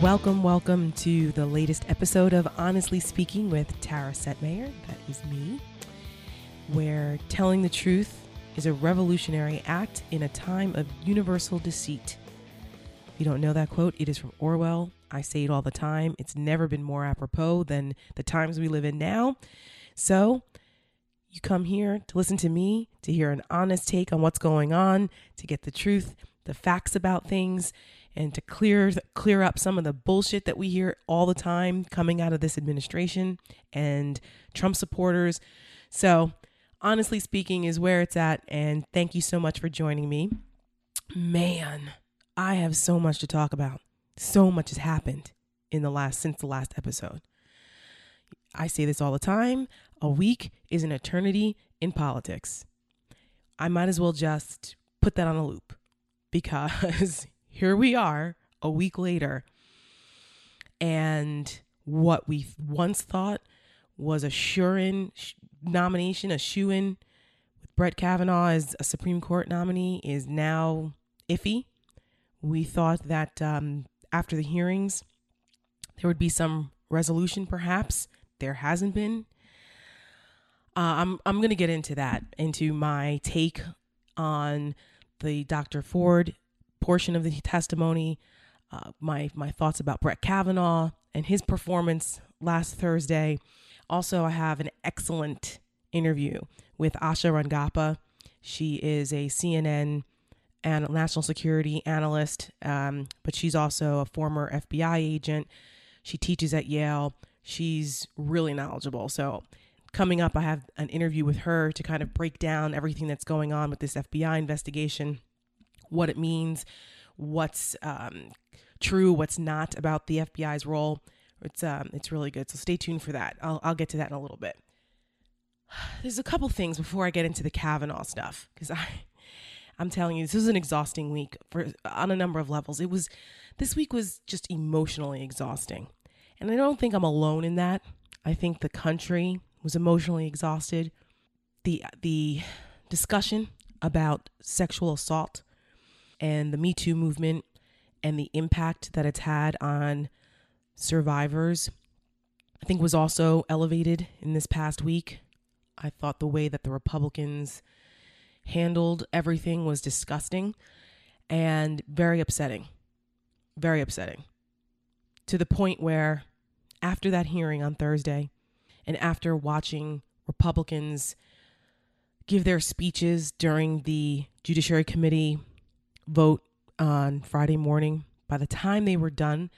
Welcome to the latest episode of Honestly Speaking with Tara Setmayer, that is me, where telling the truth is a revolutionary act in a time of universal deceit. If you don't know that quote, it is from Orwell. I say it all the time. It's never been more apropos than the times we live in now. So you come here to listen to me, to hear an honest take on what's going on, to get the truth, the facts about things, and to clear up some of the bullshit that we hear all the time coming out of this administration and Trump supporters. So Honestly Speaking is where it's at, and thank you so much for joining me. Man, I have so much to talk about. So much has happened since the last episode. I say this all the time. A week is an eternity in politics. I might as well just put that on a loop because here we are a week later, and what we once thought was a sure-in nomination, a shoo-in with Brett Kavanaugh as a Supreme Court nominee is now iffy. We thought that after the hearings, there would be some resolution, perhaps. There hasn't been. I'm going to get into that, into my take on the Dr. Ford portion of the testimony, my thoughts about Brett Kavanaugh and his performance last Thursday. Also, I have an excellent interview with Asha Rangappa. She is a CNN and national security analyst, but she's also a former FBI agent. She teaches at Yale. She's really knowledgeable. So coming up, I have an interview with her to kind of break down everything that's going on with this FBI investigation, what it means, what's true, what's not about the FBI's role. It's really good. So stay tuned for that. I'll get to that in a little bit. There's a couple things before I get into the Kavanaugh stuff, because I'm telling you, this was an exhausting week on a number of levels. This week was just emotionally exhausting. And I don't think I'm alone in that. I think the country was emotionally exhausted. The discussion about sexual assault and the Me Too movement and the impact that it's had on survivors, I think, was also elevated in this past week. I thought the way that the Republicans handled everything was disgusting and very upsetting, to the point where after that hearing on Thursday and after watching Republicans give their speeches during the Judiciary Committee vote on Friday morning, by the time they were done,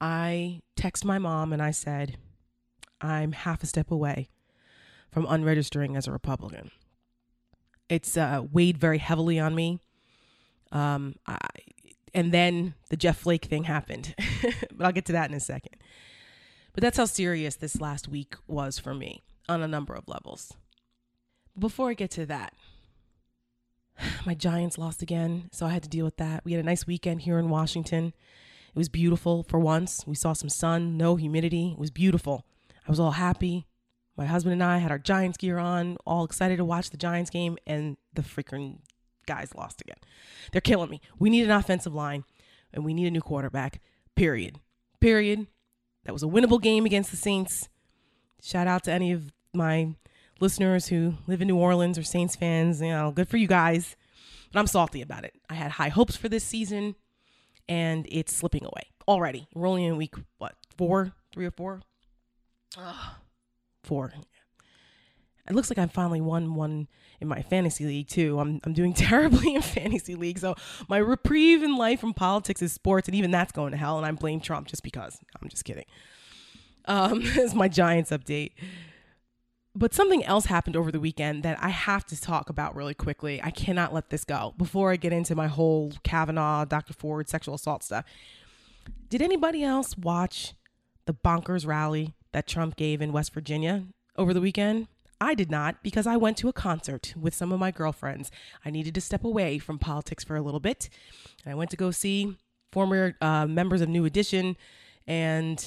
I texted my mom and I said, I'm half a step away from unregistering as a Republican. It's weighed very heavily on me. And then the Jeff Flake thing happened, but I'll get to that in a second. But that's how serious this last week was for me on a number of levels. Before I get to that, my Giants lost again, so I had to deal with that. We had a nice weekend here in Washington. It was beautiful for once. We saw some sun, no humidity. It was beautiful. I was all happy. My husband and I had our Giants gear on, all excited to watch the Giants game, and the freaking guys lost again. They're killing me. We need an offensive line, and we need a new quarterback, period. That was a winnable game against the Saints. Shout out to any of my listeners who live in New Orleans or Saints fans. You know, good for you guys. But I'm salty about it. I had high hopes for this season, and it's slipping away already. We're only in week, three or four? Four. It looks like I finally won one in my fantasy league too. I'm doing terribly in fantasy league, so my reprieve in life from politics is sports, and even that's going to hell. And I blame Trump just because. I'm just kidding. It's my Giants update. But something else happened over the weekend that I have to talk about really quickly. I cannot let this go before I get into my whole Kavanaugh, Dr. Ford, sexual assault stuff. Did anybody else watch the bonkers rally that Trump gave in West Virginia over the weekend? I did not, because I went to a concert with some of my girlfriends. I needed to step away from politics for a little bit, and I went to go see former members of New Edition and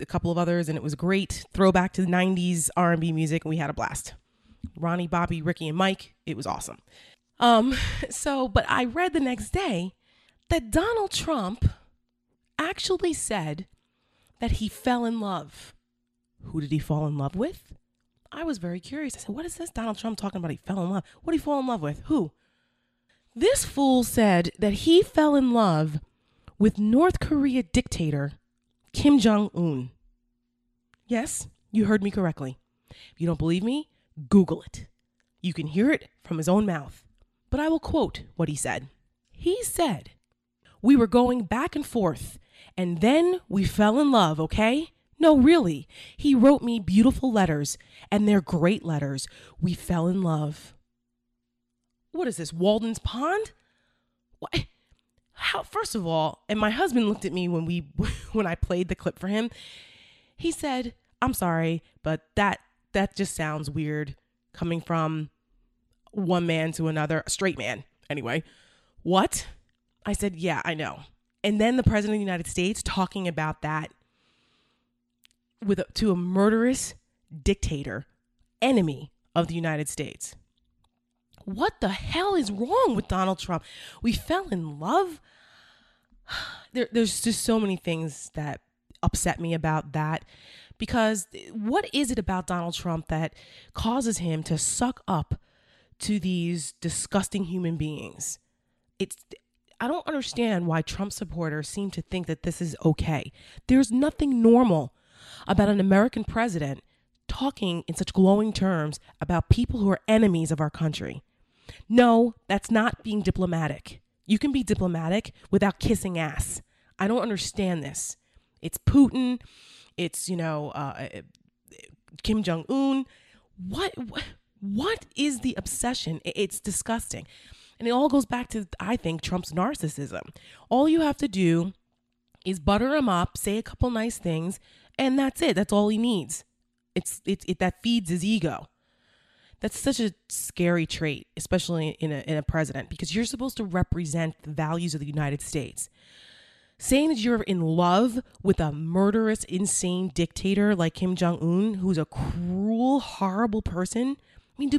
a couple of others, and it was great. Throwback to the 90s R&B music, and we had a blast. Ronnie, Bobby, Ricky, and Mike, it was awesome. But I read the next day that Donald Trump actually said that he fell in love. Who did he fall in love with? I was very curious. I said, what is this Donald Trump talking about? He fell in love. What did he fall in love with? Who? This fool said that he fell in love with North Korea dictator Kim Jong-un. Yes, you heard me correctly. If you don't believe me, Google it. You can hear it from his own mouth. But I will quote what he said. He said, we were going back and forth, and then we fell in love, okay? No, really. He wrote me beautiful letters, and they're great letters. We fell in love. What is this, Walden's Pond? What? How? First of all, and my husband looked at me when I played the clip for him. He said, I'm sorry, but that just sounds weird coming from one man to another, a straight man. Anyway, what? I said, yeah, I know. And then the president of the United States talking about that to a murderous dictator, enemy of the United States. What the hell is wrong with Donald Trump? We fell in love. There's just so many things that upset me about that, because what is it about Donald Trump that causes him to suck up to these disgusting human beings? I don't understand why Trump supporters seem to think that this is okay. There's nothing normal about an American president talking in such glowing terms about people who are enemies of our country. No, that's not being diplomatic. You can be diplomatic without kissing ass. I don't understand this. It's Putin. It's, Kim Jong-un. What is the obsession? It's disgusting. And it all goes back to, I think, Trump's narcissism. All you have to do is butter him up, say a couple nice things, and that's it. That's all he needs. It that feeds his ego. That's such a scary trait, especially in a president, because you're supposed to represent the values of the United States. Saying that you're in love with a murderous, insane dictator like Kim Jong-un, who's a cruel, horrible person. I mean,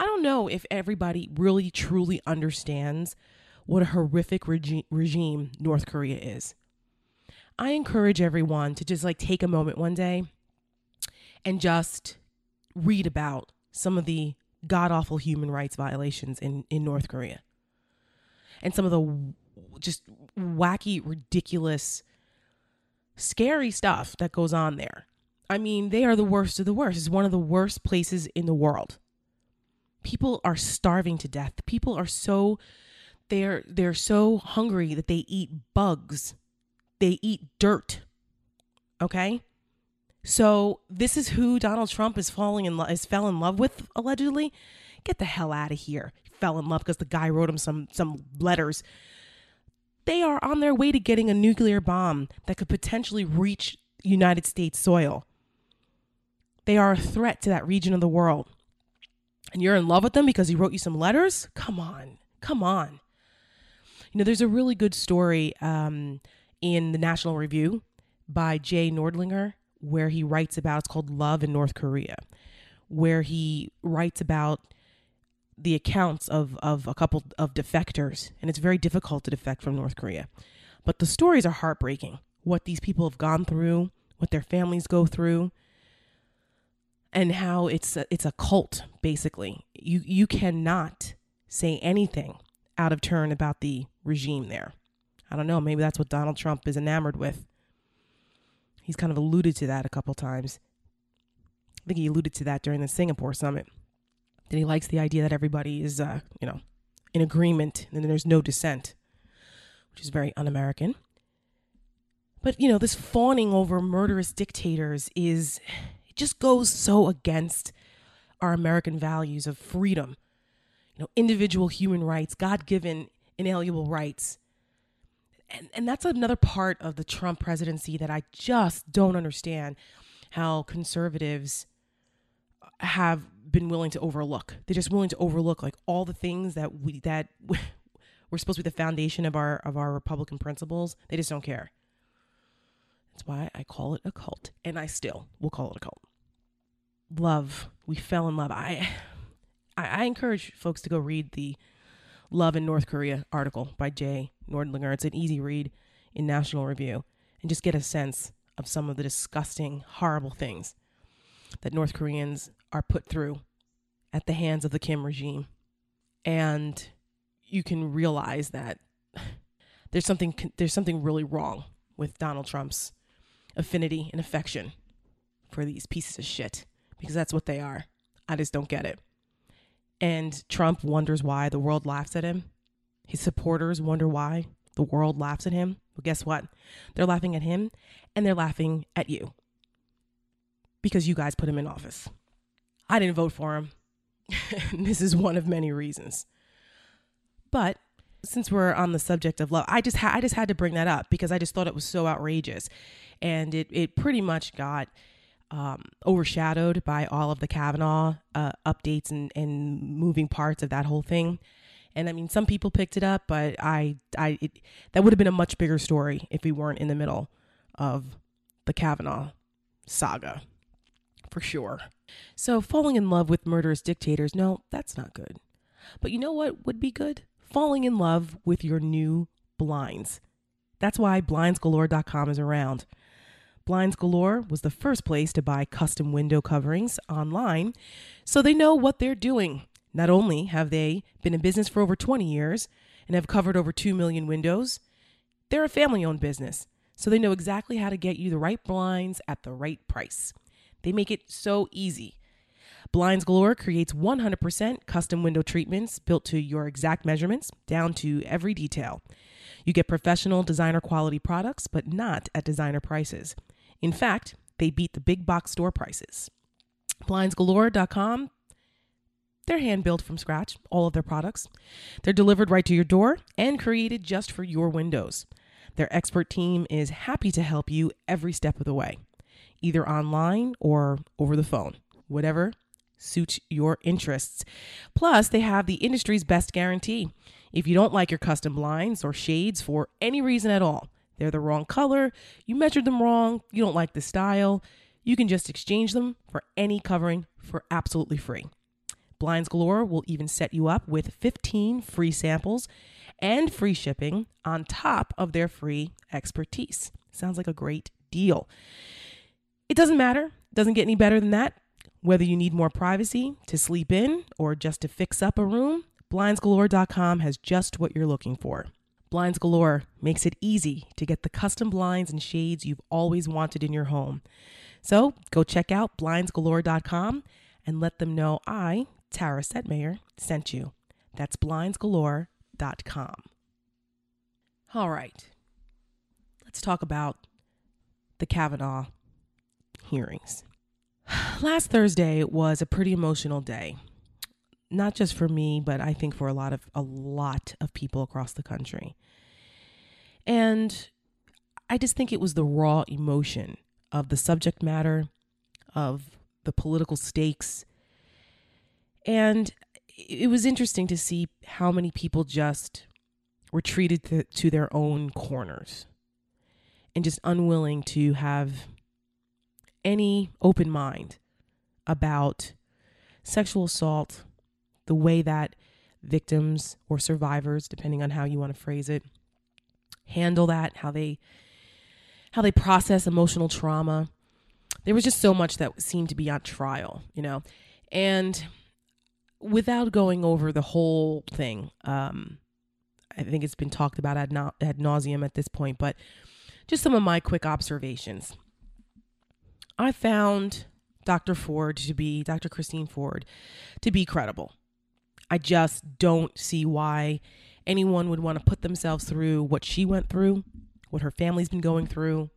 I don't know if everybody really truly understands what a horrific regime North Korea is. I encourage everyone to just take a moment one day and just read about some of the god-awful human rights violations in North Korea. And some of the just wacky, ridiculous, scary stuff that goes on there. I mean, they are the worst of the worst. It's one of the worst places in the world. People are starving to death. People are they're so hungry that they eat bugs. They eat dirt. Okay? So this is who Donald Trump is fell in love with, allegedly. Get the hell out of here. He fell in love because the guy wrote him some letters. They are on their way to getting a nuclear bomb that could potentially reach United States soil. They are a threat to that region of the world. And you're in love with them because he wrote you some letters? Come on. Come on. There's a really good story in the National Review by Jay Nordlinger, where he writes about, it's called Love in North Korea, where he writes about the accounts of a couple of defectors. And it's very difficult to defect from North Korea. But the stories are heartbreaking. What these people have gone through, what their families go through, and how it's a cult, basically. You cannot say anything out of turn about the regime there. I don't know, maybe that's what Donald Trump is enamored with. He's kind of alluded to that a couple times. I think he alluded to that during the Singapore summit. That he likes the idea that everybody is, in agreement and there's no dissent, which is very un-American. But, this fawning over murderous dictators it just goes so against our American values of freedom, individual human rights, God-given inalienable rights. And that's another part of the Trump presidency that I just don't understand how conservatives have been willing to overlook. They're just willing to overlook all the things that we're supposed to be the foundation of our Republican principles. They just don't care. That's why I call it a cult, and I still will call it a cult. Love. We fell in love. I encourage folks to go read the Love in North Korea article by Jay Nordlinger. It's an easy read. in National Review and just get a sense of some of the disgusting, horrible things that North Koreans are put through at the hands of the Kim regime. And you can realize that there's something really wrong with Donald Trump's affinity and affection for these pieces of shit, because that's what they are. I just don't get it. And Trump wonders why the world laughs at him. His supporters wonder why the world laughs at him. Well, guess what? They're laughing at him and they're laughing at you because you guys put him in office. I didn't vote for him. This is one of many reasons. But since we're on the subject of love, I just had to bring that up because I just thought it was so outrageous. And it pretty much got overshadowed by all of the Kavanaugh updates and moving parts of that whole thing. And I mean, some people picked it up, but that would have been a much bigger story if we weren't in the middle of the Kavanaugh saga, for sure. So falling in love with murderous dictators, no, that's not good. But you know what would be good? Falling in love with your new blinds. That's why blindsgalore.com is around. Blinds Galore was the first place to buy custom window coverings online, so they know what they're doing. Not only have they been in business for over 20 years and have covered over 2 million windows, they're a family-owned business, so they know exactly how to get you the right blinds at the right price. They make it so easy. Blinds Galore creates 100% custom window treatments built to your exact measurements, down to every detail. You get professional designer quality products, but not at designer prices. In fact, they beat the big box store prices. BlindsGalore.com, they're hand-built from scratch, all of their products. They're delivered right to your door and created just for your windows. Their expert team is happy to help you every step of the way, either online or over the phone, whatever suits your interests. Plus, they have the industry's best guarantee. If you don't like your custom blinds or shades for any reason at all, they're the wrong color, you measured them wrong, you don't like the style, you can just exchange them for any covering for absolutely free. Blinds Galore will even set you up with 15 free samples and free shipping on top of their free expertise. Sounds like a great deal. It doesn't matter. It doesn't get any better than that. Whether you need more privacy, to sleep in, or just to fix up a room, BlindsGalore.com has just what you're looking for. Blinds Galore makes it easy to get the custom blinds and shades you've always wanted in your home. So go check out BlindsGalore.com and let them know I, Tara Setmayer, sent you. That's BlindsGalore.com. All right, let's talk about the Kavanaugh hearings. Last Thursday was a pretty emotional day, not just for me, but I think for a lot of people across the country. And I just think it was the raw emotion of the subject matter, of the political stakes. And it was interesting to see how many people just retreated to their own corners and just unwilling to have any open mind about sexual assault, the way that victims or survivors, depending on how you want to phrase it, handle that, how they process emotional trauma. There was just so much that seemed to be on trial, you know. And without going over the whole thing, I think it's been talked about ad nauseum at this point, but just some of my quick observations. I found Dr. Christine Ford to be credible. I just don't see why anyone would want to put themselves through what she went through, what her family's been going through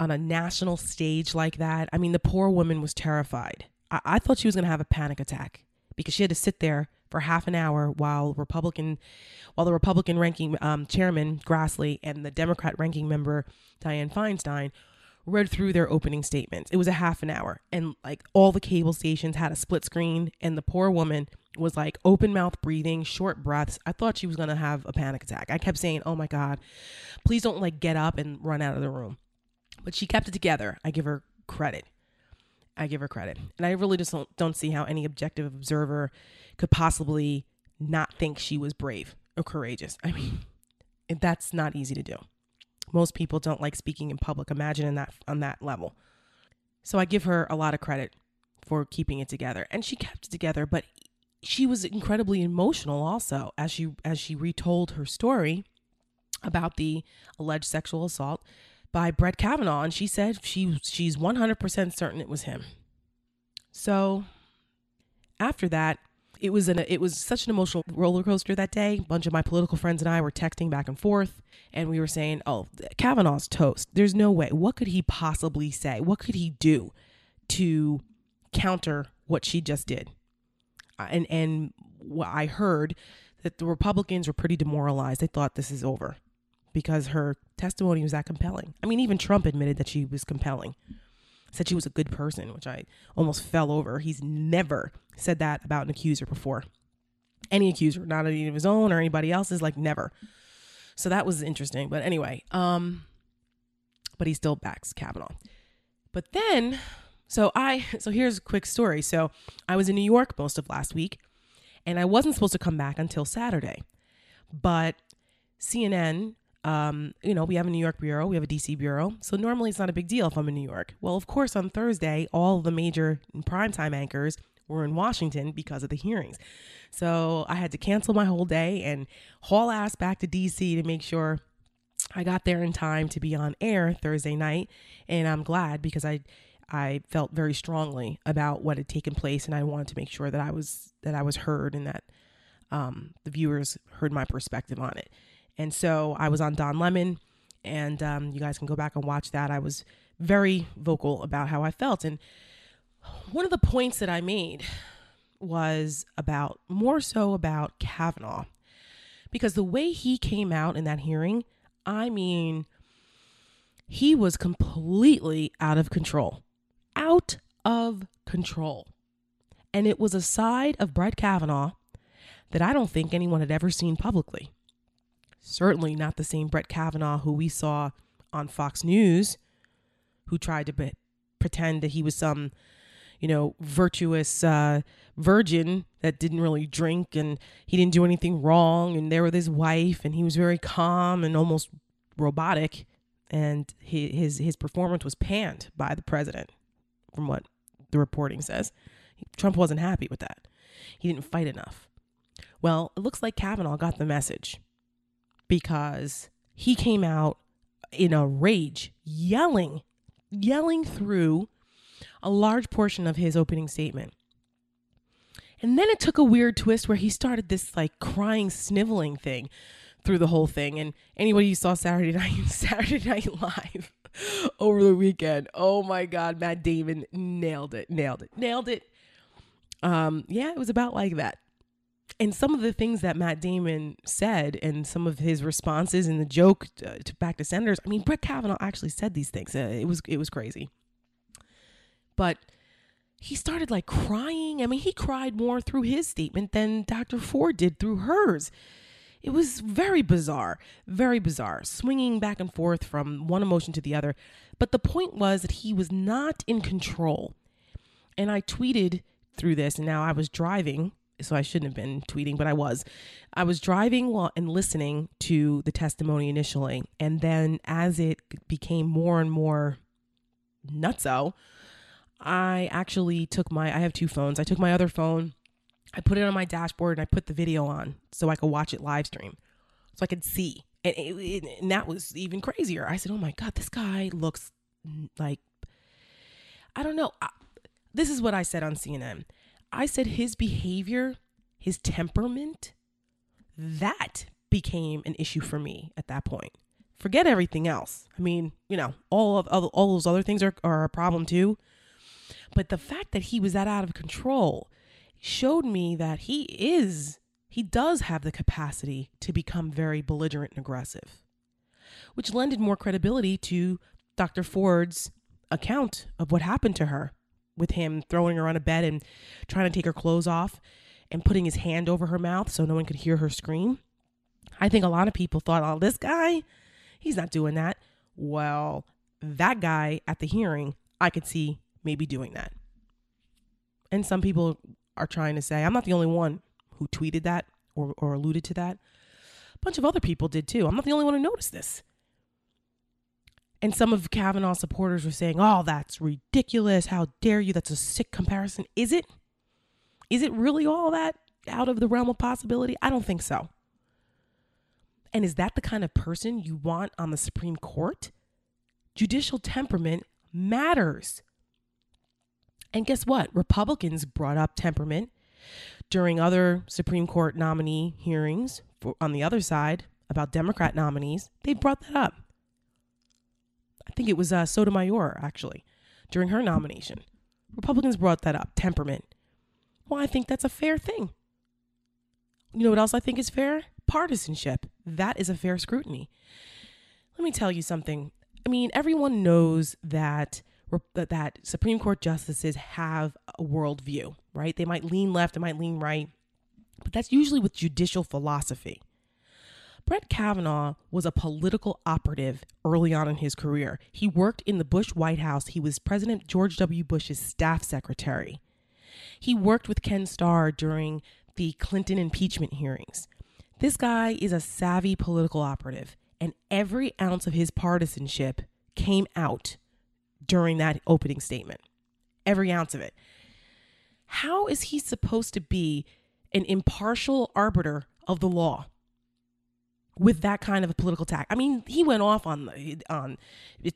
on a national stage like that. I mean, the poor woman was terrified. I thought she was going to have a panic attack because she had to sit there for half an hour while the Republican ranking chairman Grassley and the Democrat ranking member Dianne Feinstein read through their opening statements. It was a half an hour, and like all the cable stations had a split screen, and the poor woman was like open mouth breathing, short breaths. I thought she was going to have a panic attack. I kept saying, oh my God, please don't like get up and run out of the room. But she kept it together. I give her credit. And I really just don't see how any objective observer could possibly not think she was brave or courageous. I mean, that's not easy to do. most people don't like speaking in public. Imagine on that level. So I give her a lot of credit for keeping it together, and she kept it together, but she was incredibly emotional also as she retold her story about the alleged sexual assault by Brett Kavanaugh, and she said she's 100% certain it was him. So after that, it was such an emotional roller coaster that day. A bunch of my political friends and I were texting back and forth, and we were saying, "Oh, Kavanaugh's toast. There's no way. What could he possibly say? What could he do to counter what she just did?" And I heard that the Republicans were pretty demoralized. They thought this is over because her testimony was that compelling. I mean, even Trump admitted that she was compelling. Said she was a good person, which I almost fell over. He's never said that about an accuser before. Any accuser, not any of his own or anybody else's, like never. So that was interesting. But anyway, but he still backs Kavanaugh. But then, so here's a quick story. So I was in New York most of last week, and I wasn't supposed to come back until Saturday. But CNN... we have a New York bureau, we have a DC bureau. So normally it's not a big deal if I'm in New York. Well, of course, on Thursday, all the major primetime anchors were in Washington because of the hearings. So I had to cancel my whole day and haul ass back to DC to make sure I got there in time to be on air Thursday night. And I'm glad because I felt very strongly about what had taken place, and I wanted to make sure that I was heard and that the viewers heard my perspective on it. And so I was on Don Lemon, and you guys can go back and watch that. I was very vocal about how I felt. And one of the points that I made was more so about Kavanaugh, because the way he came out in that hearing, I mean, he was completely out of control. And it was a side of Brett Kavanaugh that I don't think anyone had ever seen publicly. Certainly not the same Brett Kavanaugh who we saw on Fox News, who tried to pretend that he was some, virtuous virgin that didn't really drink and he didn't do anything wrong. And there with his wife, and he was very calm and almost robotic. And his performance was panned by the president, from what the reporting says. Trump wasn't happy with that. He didn't fight enough. Well, it looks like Kavanaugh got the message, because he came out in a rage, yelling through a large portion of his opening statement. And then it took a weird twist where he started this like crying, sniveling thing through the whole thing. And anybody who saw Saturday Night Live over the weekend, oh my God, Matt Damon nailed it. It was about like that. And some of the things that Matt Damon said and some of his responses and the joke back to senators, I mean, Brett Kavanaugh actually said these things. It was crazy. But he started like crying. I mean, he cried more through his statement than Dr. Ford did through hers. It was very bizarre, swinging back and forth from one emotion to the other. But the point was that he was not in control. And I tweeted through this, and now I was driving, so I shouldn't have been tweeting, but I was. I was driving while and listening to the testimony initially. And then as it became more and more nutso, I actually took I have two phones. I took my other phone, I put it on my dashboard, and I put the video on so I could watch it live stream, so I could see. And that was even crazier. I said, oh my God, this guy looks like, I don't know. This is what I said on CNN. I said his behavior, his temperament, that became an issue for me at that point. Forget everything else. I mean, all those other things are a problem too. But the fact that he was that out of control showed me that he does have the capacity to become very belligerent and aggressive, which lended more credibility to Dr. Ford's account of what happened to her, with him throwing her on a bed and trying to take her clothes off and putting his hand over her mouth so no one could hear her scream. I think a lot of people thought, oh, this guy, he's not doing that. Well, that guy at the hearing, I could see maybe doing that. And some people are trying to say, I'm not the only one who tweeted that or alluded to that. A bunch of other people did too. I'm not the only one who noticed this. And some of Kavanaugh's supporters were saying, oh, that's ridiculous. How dare you? That's a sick comparison. Is it? Is it really all that out of the realm of possibility? I don't think so. And is that the kind of person you want on the Supreme Court? Judicial temperament matters. And guess what? Republicans brought up temperament during other Supreme Court nominee hearings on the other side about Democrat nominees. They brought that up. I think it was Sotomayor, actually, during her nomination. Republicans brought that up, temperament. Well, I think that's a fair thing. You know what else I think is fair? Partisanship. That is a fair scrutiny. Let me tell you something. I mean, everyone knows that Supreme Court justices have a worldview, right? They might lean left, they might lean right, but that's usually with judicial philosophy. Brett Kavanaugh was a political operative early on in his career. He worked in the Bush White House. He was President George W. Bush's staff secretary. He worked with Ken Starr during the Clinton impeachment hearings. This guy is a savvy political operative, and every ounce of his partisanship came out during that opening statement. Every ounce of it. How is he supposed to be an impartial arbiter of the law with that kind of a political tack? I mean, he went off on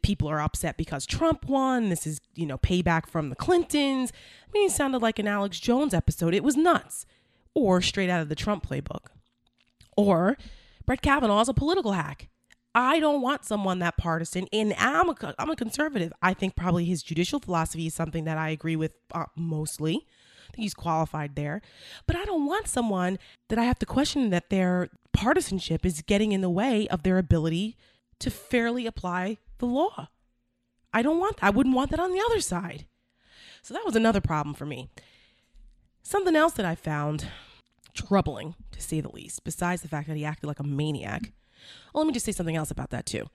people are upset because Trump won. This is, you know, payback from the Clintons. I mean, he sounded like an Alex Jones episode. It was nuts. Or straight out of the Trump playbook. Or Brett Kavanaugh is a political hack. I don't want someone that partisan. And I'm a conservative. I think probably his judicial philosophy is something that I agree with mostly. I think he's qualified there. But I don't want someone that I have to question that their partisanship is getting in the way of their ability to fairly apply the law. I don't want that. I wouldn't want that on the other side. So that was another problem for me. Something else that I found troubling, to say the least, besides the fact that he acted like a maniac. Well, let me just say something else about that, too.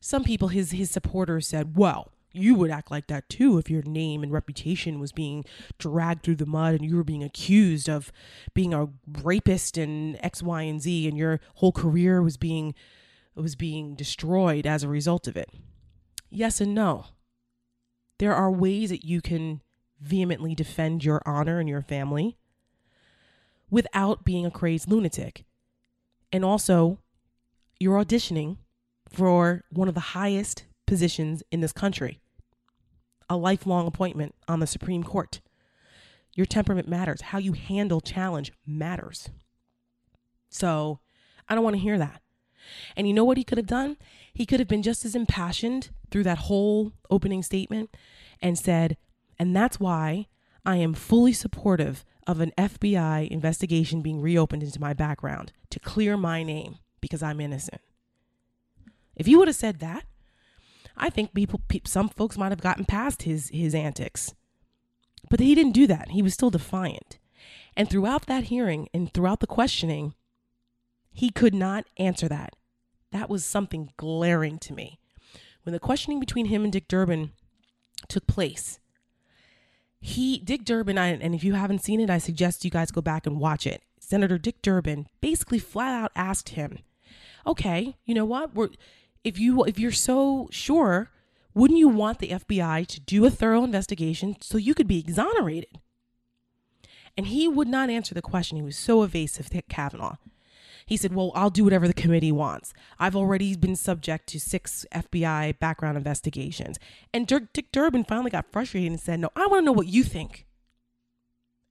Some people, his supporters said, well, you would act like that, too, if your name and reputation was being dragged through the mud and you were being accused of being a rapist and X, Y, and Z, and your whole career was being destroyed as a result of it. Yes and no. There are ways that you can vehemently defend your honor and your family without being a crazed lunatic. And also, you're auditioning for one of the highest positions in this country, a lifelong appointment on the Supreme Court. Your temperament matters. How you handle challenge matters. So I don't want to hear that. And you know what he could have done? He could have been just as impassioned through that whole opening statement and said, and that's why I am fully supportive of an FBI investigation being reopened into my background to clear my name, because I'm innocent. If you would have said that, I think some folks might have gotten past his antics. But he didn't do that. He was still defiant. And throughout that hearing and throughout the questioning, he could not answer that. That was something glaring to me. When the questioning between him and Dick Durbin took place, Dick Durbin, and if you haven't seen it, I suggest you guys go back and watch it. Senator Dick Durbin basically flat out asked him, okay, you know what? If you're so sure, wouldn't you want the FBI to do a thorough investigation so you could be exonerated? And he would not answer the question. He was so evasive, Dick Kavanaugh. He said, well, I'll do whatever the committee wants. I've already been subject to 6 FBI background investigations. And Dick Durbin finally got frustrated and said, no, I want to know what you think.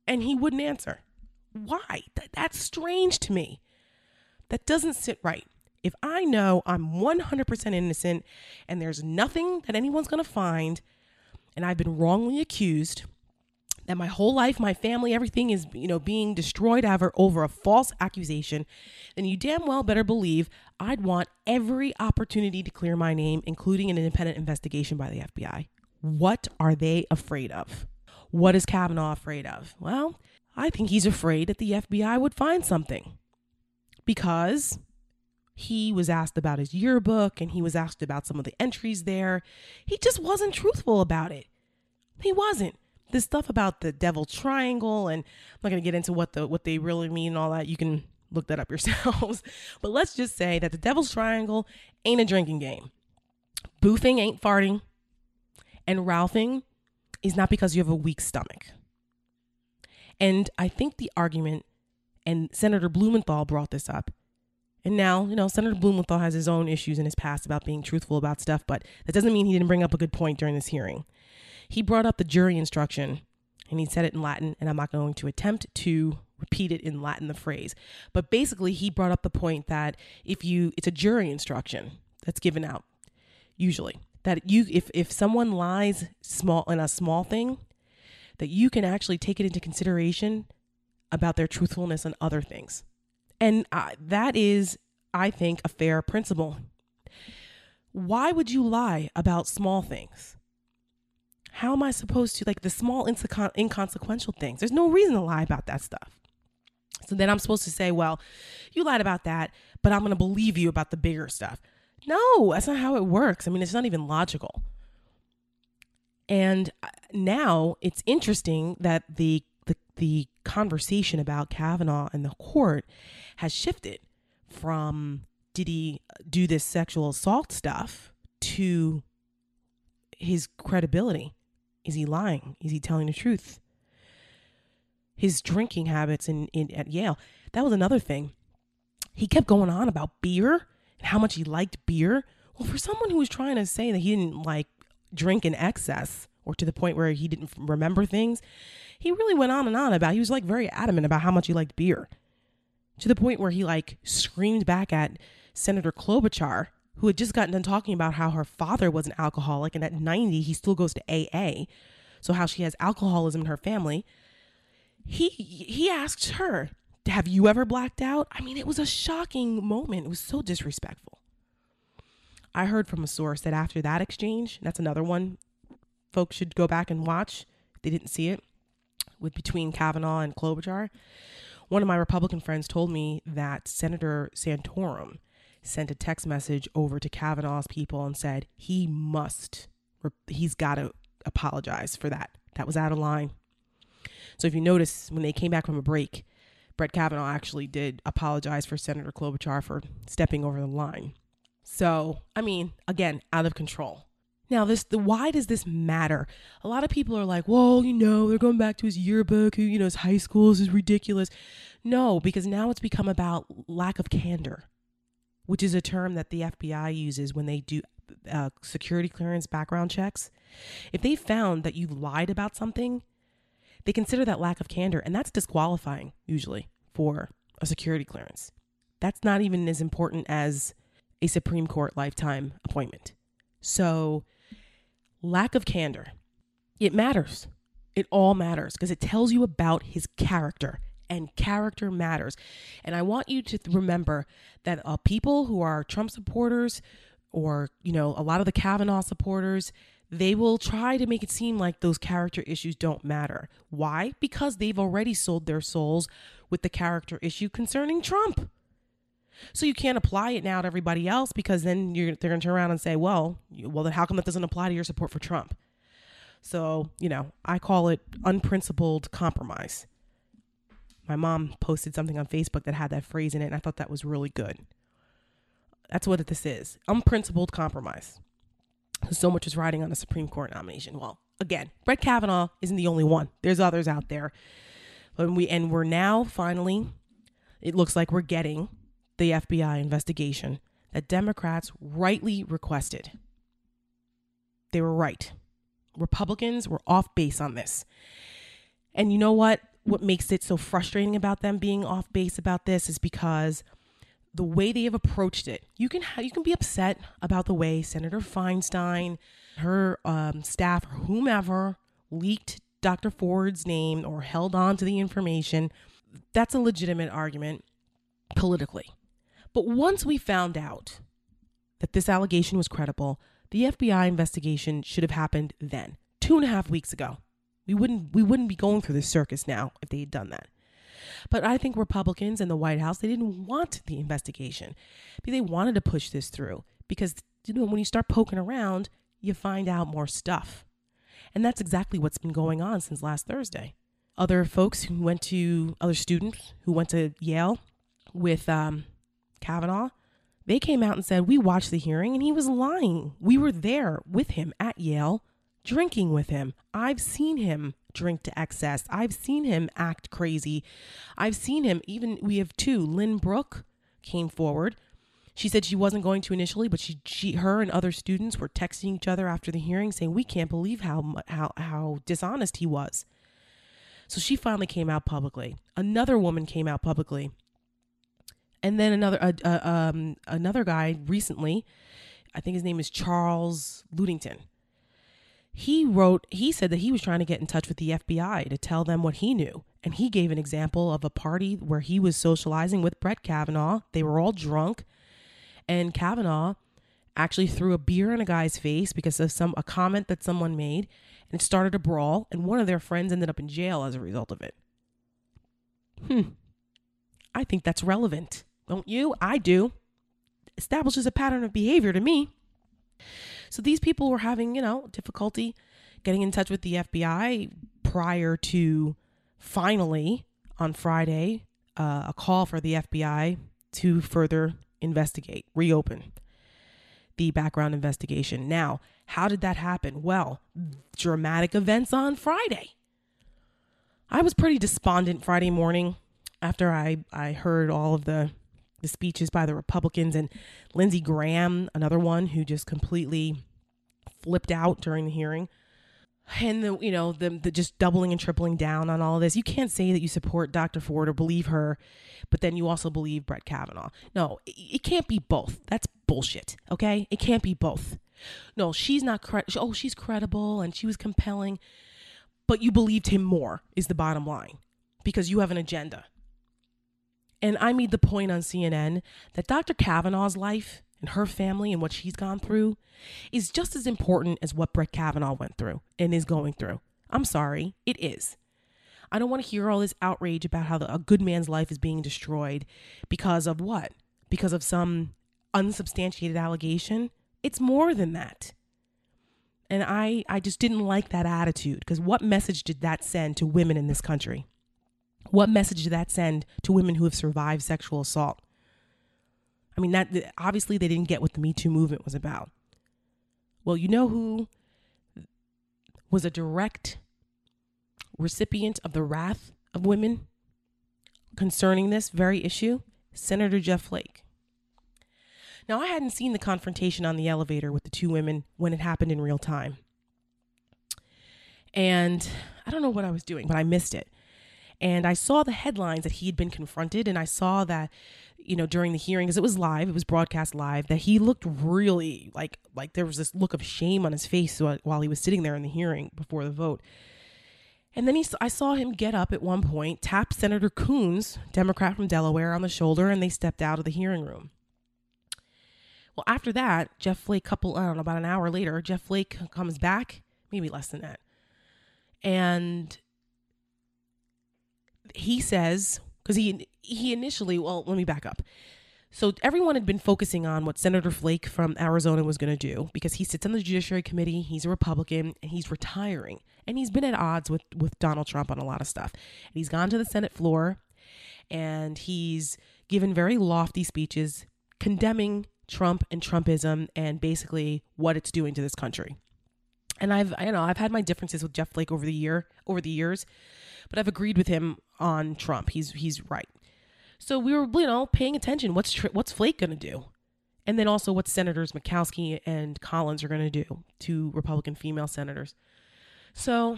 And he wouldn't answer. Why? That's strange to me. That doesn't sit right. If I know I'm 100% innocent and there's nothing that anyone's going to find and I've been wrongly accused, that my whole life, my family, everything is, you know, being destroyed over a false accusation, then you damn well better believe I'd want every opportunity to clear my name, including an independent investigation by the FBI. What are they afraid of? What is Kavanaugh afraid of? Well, I think he's afraid that the FBI would find something, because he was asked about his yearbook and he was asked about some of the entries there. He just wasn't truthful about it. He wasn't. This stuff about the devil triangle, and I'm not going to get into what they really mean and all that. You can look that up yourselves. But let's just say that the devil's triangle ain't a drinking game. Spoofing ain't farting. And Ralphing is not because you have a weak stomach. And I think the argument, and Senator Blumenthal brought this up, and now, you know, Senator Blumenthal has his own issues in his past about being truthful about stuff, but that doesn't mean he didn't bring up a good point during this hearing. He brought up the jury instruction, and he said it in Latin, and I'm not going to attempt to repeat it in Latin, the phrase. But basically, he brought up the point that it's a jury instruction that's given out, usually, that if someone lies in a small thing, that you can actually take it into consideration about their truthfulness and other things. And that is, I think, a fair principle. Why would you lie about small things? How am I supposed to, like, the small inconsequential things? There's no reason to lie about that stuff. So then I'm supposed to say, well, you lied about that, but I'm going to believe you about the bigger stuff. No, that's not how it works. I mean, it's not even logical. And now it's interesting that the conversation about Kavanaugh and the court has shifted from, did he do this sexual assault stuff, to his credibility. Is he lying? Is he telling the truth? His drinking habits at Yale. That was another thing. He kept going on about beer and how much he liked beer. Well, for someone who was trying to say that he didn't like drink in excess, or to the point where he didn't remember things, he really went on and on about, he was like very adamant about how much he liked beer, to the point where he like screamed back at Senator Klobuchar, who had just gotten done talking about how her father was an alcoholic, and at 90, he still goes to AA. So how she has alcoholism in her family. He asked her, have you ever blacked out? I mean, it was a shocking moment. It was so disrespectful. I heard from a source that after that exchange, that's another one folks should go back and watch if they didn't see it, with between Kavanaugh and Klobuchar, one of my Republican friends told me that Senator Santorum sent a text message over to Kavanaugh's people and said, he's got to apologize for that. That was out of line. So if you notice, when they came back from a break, Brett Kavanaugh actually did apologize for Senator Klobuchar for stepping over the line. So, I mean, again, out of control. Now, why does this matter? A lot of people are like, well, you know, they're going back to his yearbook, you know, his high school, this is ridiculous. No, because now it's become about lack of candor, which is a term that the FBI uses when they do security clearance background checks. If they found that you lied about something, they consider that lack of candor, and that's disqualifying usually for a security clearance. That's not even as important as a Supreme Court lifetime appointment. So lack of candor, it matters. It all matters because it tells you about his character, and character matters. And I want you to remember that people who are Trump supporters, or, you know, a lot of the Kavanaugh supporters, they will try to make it seem like those character issues don't matter. Why? Because they've already sold their souls with the character issue concerning Trump. So you can't apply it now to everybody else, because then they're going to turn around and say, well, then how come that doesn't apply to your support for Trump? So, you know, I call it unprincipled compromise. My mom posted something on Facebook that had that phrase in it, and I thought that was really good. That's what this is. Unprincipled compromise. So much is riding on the Supreme Court nomination. Well, again, Brett Kavanaugh isn't the only one. There's others out there. And we're now finally, it looks like we're getting the FBI investigation that Democrats rightly requested. They were right. Republicans were off base on this. And you know what? What makes it so frustrating about them being off base about this is because the way they have approached it. You can be upset about the way Senator Feinstein, her staff, or whomever leaked Dr. Ford's name or held on to the information. That's a legitimate argument politically. But once we found out that this allegation was credible, the FBI investigation should have happened then, 2.5 weeks ago. We wouldn't be going through this circus now if they had done that. But I think Republicans in the White House, they didn't want the investigation. They wanted to push this through because, you know, when you start poking around, you find out more stuff. And that's exactly what's been going on since last Thursday. Other students who went to Yale with Kavanaugh, They came out and said, we watched the hearing and he was lying. We were there with him at Yale, drinking with him. I've seen him drink to excess. I've seen him act crazy. I've seen him, even we have two, Lynn Brooke came forward. She said she wasn't going to initially, but her and other students were texting each other after the hearing saying, we can't believe how dishonest he was. So she finally came out publicly. Another woman came out publicly. And then another guy recently, I think his name is Charles Ludington. He said that he was trying to get in touch with the FBI to tell them what he knew. And he gave an example of a party where he was socializing with Brett Kavanaugh. They were all drunk. And Kavanaugh actually threw a beer in a guy's face because of a comment that someone made, and it started a brawl. And one of their friends ended up in jail as a result of it. I think that's relevant. Don't you? I do. Establishes a pattern of behavior to me. So these people were having, difficulty getting in touch with the FBI prior to finally on Friday, a call for the FBI to further investigate, reopen the background investigation. Now, how did that happen? Well, dramatic events on Friday. I was pretty despondent Friday morning after I heard all of the speeches by the Republicans and Lindsey Graham, another one who just completely flipped out during the hearing, and the just doubling and tripling down on all of this. You can't say that you support Dr. Ford or believe her, but then you also believe Brett Kavanaugh. No, it can't be both. That's bullshit. Okay, it can't be both. No, she's not she's credible and she was compelling, but you believed him more is the bottom line because you have an agenda. And I made the point on CNN that Dr. Kavanaugh's life and her family and what she's gone through is just as important as what Brett Kavanaugh went through and is going through. I'm sorry, it is. I don't want to hear all this outrage about how a good man's life is being destroyed because of what? Because of some unsubstantiated allegation? It's more than that. And I just didn't like that attitude because what message did that send to women in this country? What message did that send to women who have survived sexual assault? I mean, that obviously they didn't get what the Me Too movement was about. Well, you know who was a direct recipient of the wrath of women concerning this very issue? Senator Jeff Flake. Now, I hadn't seen the confrontation on the elevator with the two women when it happened in real time. And I don't know what I was doing, but I missed it. And I saw the headlines that he had been confronted, and I saw that, during the hearing, because it was live, it was broadcast live, that he looked really like there was this look of shame on his face while he was sitting there in the hearing before the vote. And then I saw him get up at one point, tap Senator Coons, Democrat from Delaware, on the shoulder, and they stepped out of the hearing room. Well, after that, about an hour later, Jeff Flake comes back, maybe less than that, and he says, because he initially, let me back up. So everyone had been focusing on what Senator Flake from Arizona was going to do because he sits on the Judiciary Committee, he's a Republican, and he's retiring. And he's been at odds with Donald Trump on a lot of stuff. And he's gone to the Senate floor, and he's given very lofty speeches condemning Trump and Trumpism and basically what it's doing to this country. And I've had my differences with Jeff Flake over the years, but I've agreed with him on Trump. He's right. So we were, paying attention. What's Flake going to do? And then also what Senators Murkowski and Collins are going to do, two Republican female senators. So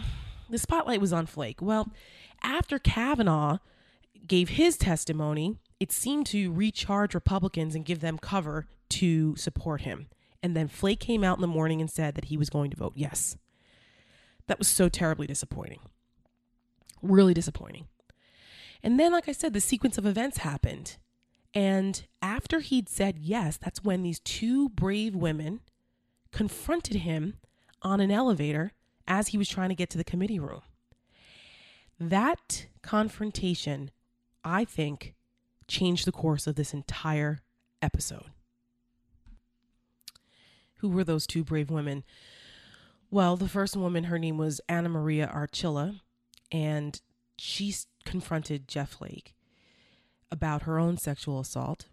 the spotlight was on Flake. Well, after Kavanaugh gave his testimony, it seemed to recharge Republicans and give them cover to support him. And then Flake came out in the morning and said that he was going to vote yes. That was so terribly disappointing. Really disappointing. And then, like I said, the sequence of events happened. And after he'd said yes, that's when these two brave women confronted him on an elevator as he was trying to get to the committee room. That confrontation, I think, changed the course of this entire episode. Who were those two brave women? Well, the first woman, her name was Anna Maria Archilla, and she confronted Jeff Flake about her own sexual assault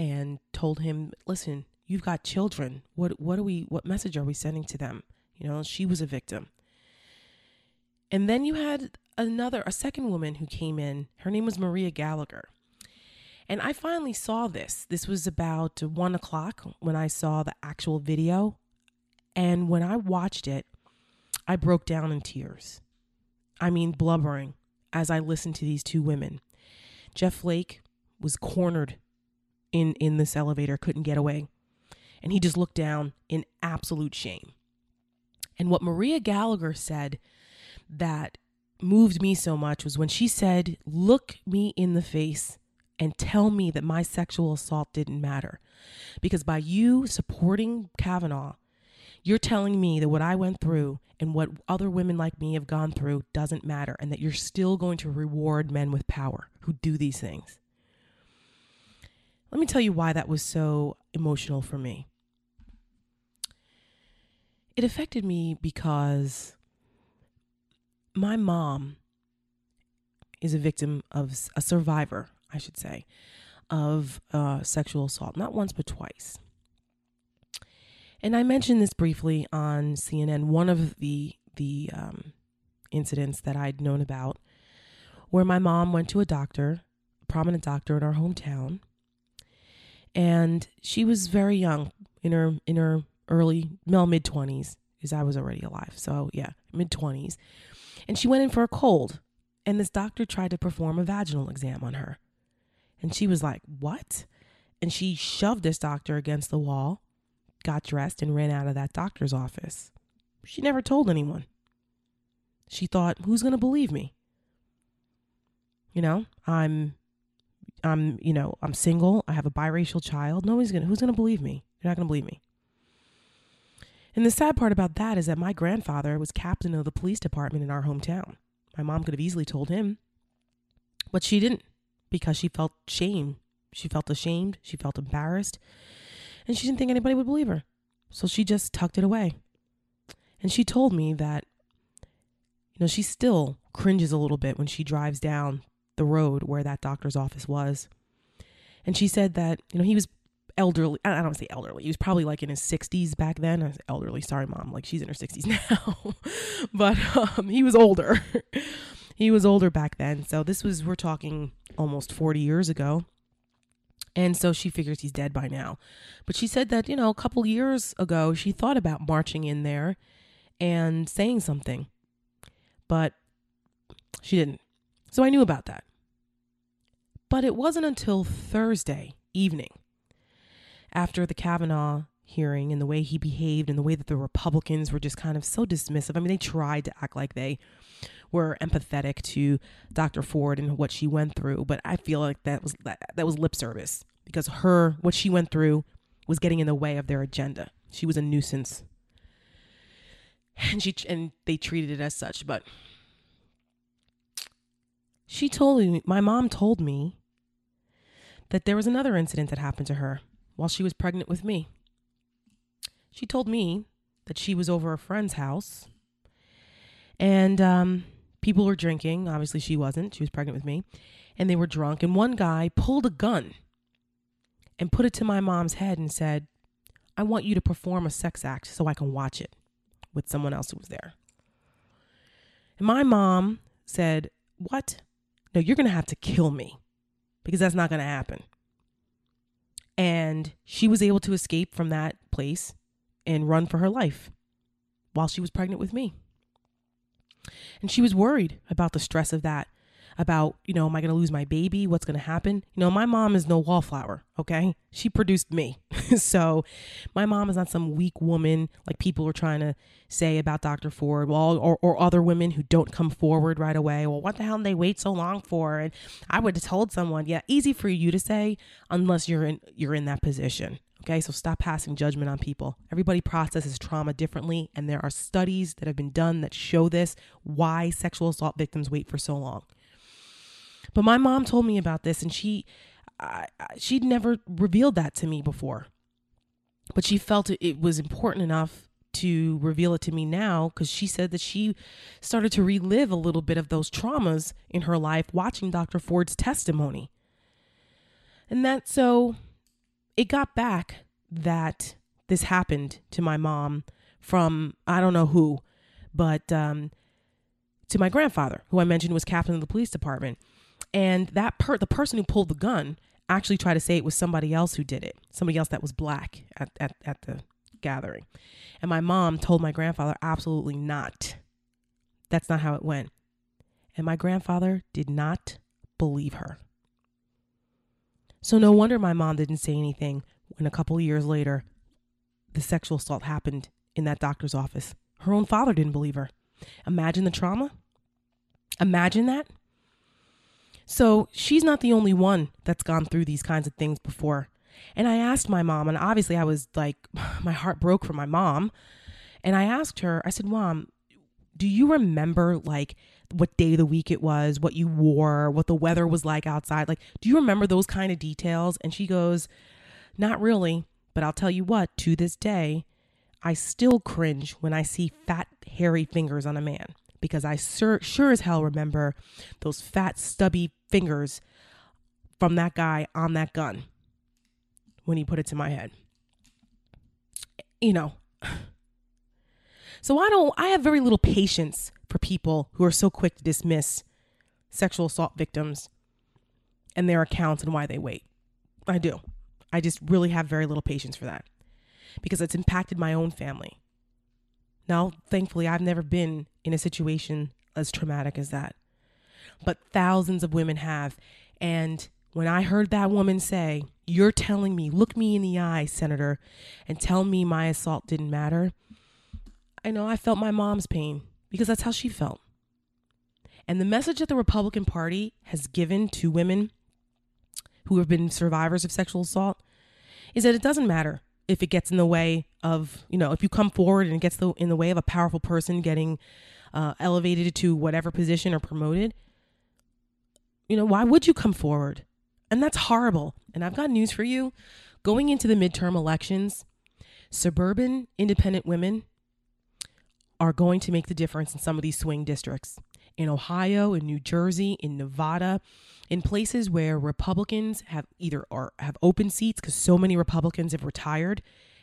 and told him, listen, you've got children. What message are we sending to them? You know, she was a victim. And then you had a second woman who came in. Her name was Maria Gallagher. And I finally saw this. This was about 1:00 when I saw the actual video. And when I watched it, I broke down in tears. I mean, blubbering as I listened to these two women. Jeff Flake was cornered in this elevator, couldn't get away. And he just looked down in absolute shame. And what Maria Gallagher said that moved me so much was when she said, look me in the face and tell me that my sexual assault didn't matter. Because by you supporting Kavanaugh, you're telling me that what I went through and what other women like me have gone through doesn't matter, and that you're still going to reward men with power who do these things. Let me tell you why that was so emotional for me. It affected me because my mom is a victim of, a survivor, I should say, of sexual assault. Not once, but twice. And I mentioned this briefly on CNN. One of the incidents that I'd known about, where my mom went to a doctor, a prominent doctor in our hometown, and she was very young, in her mid-20s, because I was already alive. So yeah, mid-20s. And she went in for a cold, and this doctor tried to perform a vaginal exam on her. And she was like, what? And she shoved this doctor against the wall, got dressed, and ran out of that doctor's office. She never told anyone. She thought, who's going to believe me? You know, I'm single. I have a biracial child. Who's going to believe me? You're not going to believe me. And the sad part about that is that my grandfather was captain of the police department in our hometown. My mom could have easily told him, but she didn't, because she felt shame. She felt ashamed. She felt embarrassed. And she didn't think anybody would believe her. So she just tucked it away. And she told me that, you know, she still cringes a little bit when she drives down the road where that doctor's office was. And she said that, you know, he was elderly. I don't want to say elderly. He was probably like in his 60s back then. I was elderly. Sorry, Mom. Like, she's in her 60s now. But he was older. He was older back then. So this was, we're talking almost 40 years ago. And so she figures he's dead by now. But she said that, you know, a couple years ago, she thought about marching in there and saying something, but she didn't. So I knew about that. But it wasn't until Thursday evening, after the Kavanaugh hearing and the way he behaved and the way that the Republicans were just kind of so dismissive. I mean, they tried to act like they were empathetic to Dr. Ford and what she went through, but I feel like that was lip service, because what she went through was getting in the way of their agenda. She was a nuisance, and they treated it as such. But my mom told me that there was another incident that happened to her while she was pregnant with me. She told me that she was over a friend's house, and people were drinking. Obviously, she wasn't. She was pregnant with me. And they were drunk. And one guy pulled a gun and put it to my mom's head and said, I want you to perform a sex act so I can watch it, with someone else who was there. And my mom said, what? No, you're going to have to kill me, because that's not going to happen. And she was able to escape from that place and run for her life while she was pregnant with me. And she was worried about the stress of that, about, you know, am I going to lose my baby? What's going to happen? You know, my mom is no wallflower, okay? She produced me. So my mom is not some weak woman like people were trying to say about Dr. Ford, or other women who don't come forward right away. Well, what the hell did they wait so long for? And I would have told someone. Yeah, easy for you to say unless you're in that position. Okay, so stop passing judgment on people. Everybody processes trauma differently, and there are studies that have been done that show this, why sexual assault victims wait for so long. But my mom told me about this, and she'd never revealed that to me before. But she felt it was important enough to reveal it to me now, because she said that she started to relive a little bit of those traumas in her life watching Dr. Ford's testimony. And that so... it got back that this happened to my mom from, I don't know who, but to my grandfather, who I mentioned was captain of the police department. And that the person who pulled the gun actually tried to say it was somebody else who did it, somebody else that was black at the gathering. And my mom told my grandfather, absolutely not. That's not how it went. And my grandfather did not believe her. So no wonder my mom didn't say anything when a couple of years later, the sexual assault happened in that doctor's office. Her own father didn't believe her. Imagine the trauma. Imagine that. So she's not the only one that's gone through these kinds of things before. And I asked my mom, and obviously I was like, my heart broke for my mom. And I asked her, I said, Mom, do you remember like what day of the week it was, what you wore, what the weather was like outside? Like, do you remember those kind of details? And she goes, not really, but I'll tell you what, to this day, I still cringe when I see fat, hairy fingers on a man, because I sure as hell remember those fat, stubby fingers from that guy on that gun when he put it to my head, you know. So I have very little patience for people who are so quick to dismiss sexual assault victims and their accounts and why they wait. I do. I just really have very little patience for that because it's impacted my own family. Now, thankfully, I've never been in a situation as traumatic as that, but thousands of women have. And when I heard that woman say, you're telling me, look me in the eye, Senator, and tell me my assault didn't matter, I know I felt my mom's pain because that's how she felt. And the message that the Republican Party has given to women who have been survivors of sexual assault is that it doesn't matter if it gets in the way of, you know, if you come forward and it gets in the way of a powerful person getting elevated to whatever position or promoted, you know, why would you come forward? And that's horrible. And I've got news for you. Going into the midterm elections, suburban independent women are going to make the difference in some of these swing districts in Ohio, in New Jersey, in Nevada, in places where Republicans have either or have open seats because so many Republicans have retired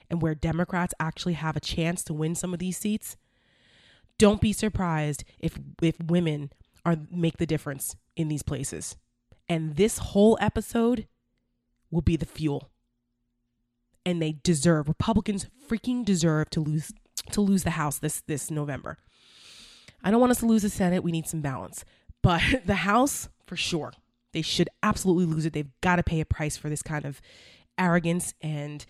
and where Democrats actually have a chance to win some of these seats. Don't be surprised if women make the difference in these places. And this whole episode will be the fuel. And they deserve, Republicans freaking deserve to lose the House this November. I don't want us to lose the Senate. We need some balance. But the House, for sure, they should absolutely lose it. They've got to pay a price for this kind of arrogance and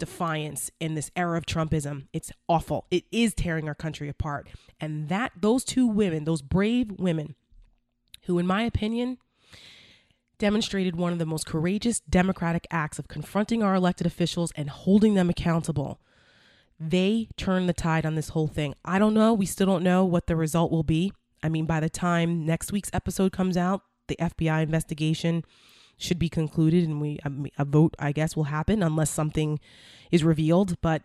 defiance in this era of Trumpism. It's awful. It is tearing our country apart. And those two women, those brave women, who, in my opinion, demonstrated one of the most courageous democratic acts of confronting our elected officials and holding them accountable, they turn the tide on this whole thing. I don't know. We still don't know what the result will be. I mean, by the time next week's episode comes out, the FBI investigation should be concluded and a vote, I guess, will happen unless something is revealed. But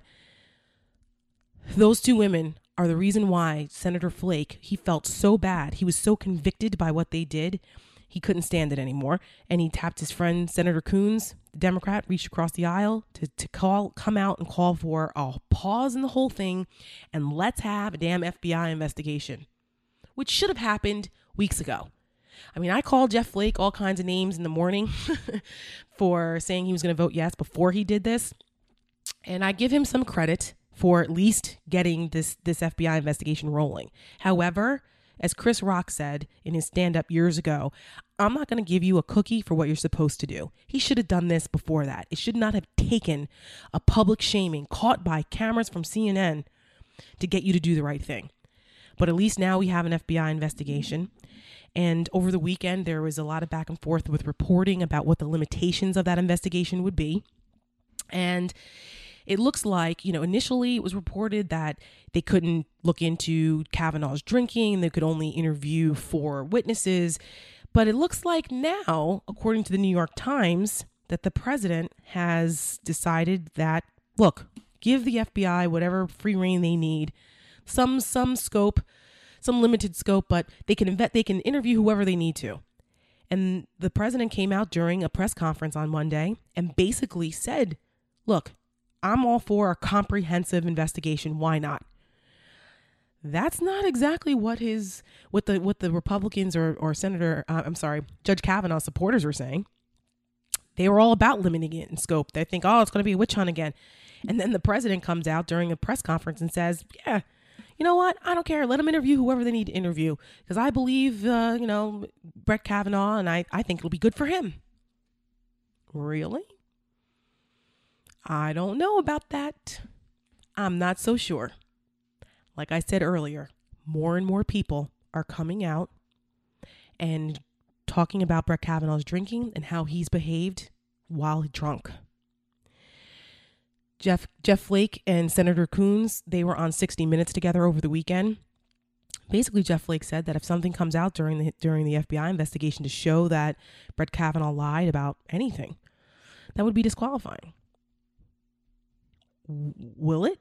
those two women are the reason why Senator Flake, he felt so bad. He was so convicted by what they did. He couldn't stand it anymore. And he tapped his friend, Senator Coons, the Democrat, reached across the aisle to come out and call for a pause in the whole thing and let's have a damn FBI investigation, which should have happened weeks ago. I mean, I called Jeff Flake all kinds of names in the morning for saying he was going to vote yes before he did this. And I give him some credit for at least getting this FBI investigation rolling. However, as Chris Rock said in his stand-up years ago, I'm not going to give you a cookie for what you're supposed to do. He should have done this before that. It should not have taken a public shaming caught by cameras from CNN to get you to do the right thing. But at least now we have an FBI investigation. And over the weekend, there was a lot of back and forth with reporting about what the limitations of that investigation would be. And it looks like, you know, initially it was reported that they couldn't look into Kavanaugh's drinking. They could only interview 4 witnesses. But it looks like now, according to the New York Times, that the president has decided that, look, give the FBI whatever free rein they need, some scope, some limited scope, but they can interview whoever they need to. And the president came out during a press conference on Monday and basically said, look, I'm all for a comprehensive investigation. Why not? That's not exactly what his what the Republicans or Judge Kavanaugh supporters were saying. They were all about limiting it in scope. They think, oh, it's going to be a witch hunt again. And then the president comes out during a press conference and says, yeah, you know what? I don't care. Let them interview whoever they need to interview because I believe, Brett Kavanaugh, and I think it'll be good for him. Really? I don't know about that. I'm not so sure. Like I said earlier, more and more people are coming out and talking about Brett Kavanaugh's drinking and how he's behaved while drunk. Jeff Flake and Senator Coons, they were on 60 Minutes together over the weekend. Basically, Jeff Flake said that if something comes out during the FBI investigation to show that Brett Kavanaugh lied about anything, that would be disqualifying. Will it?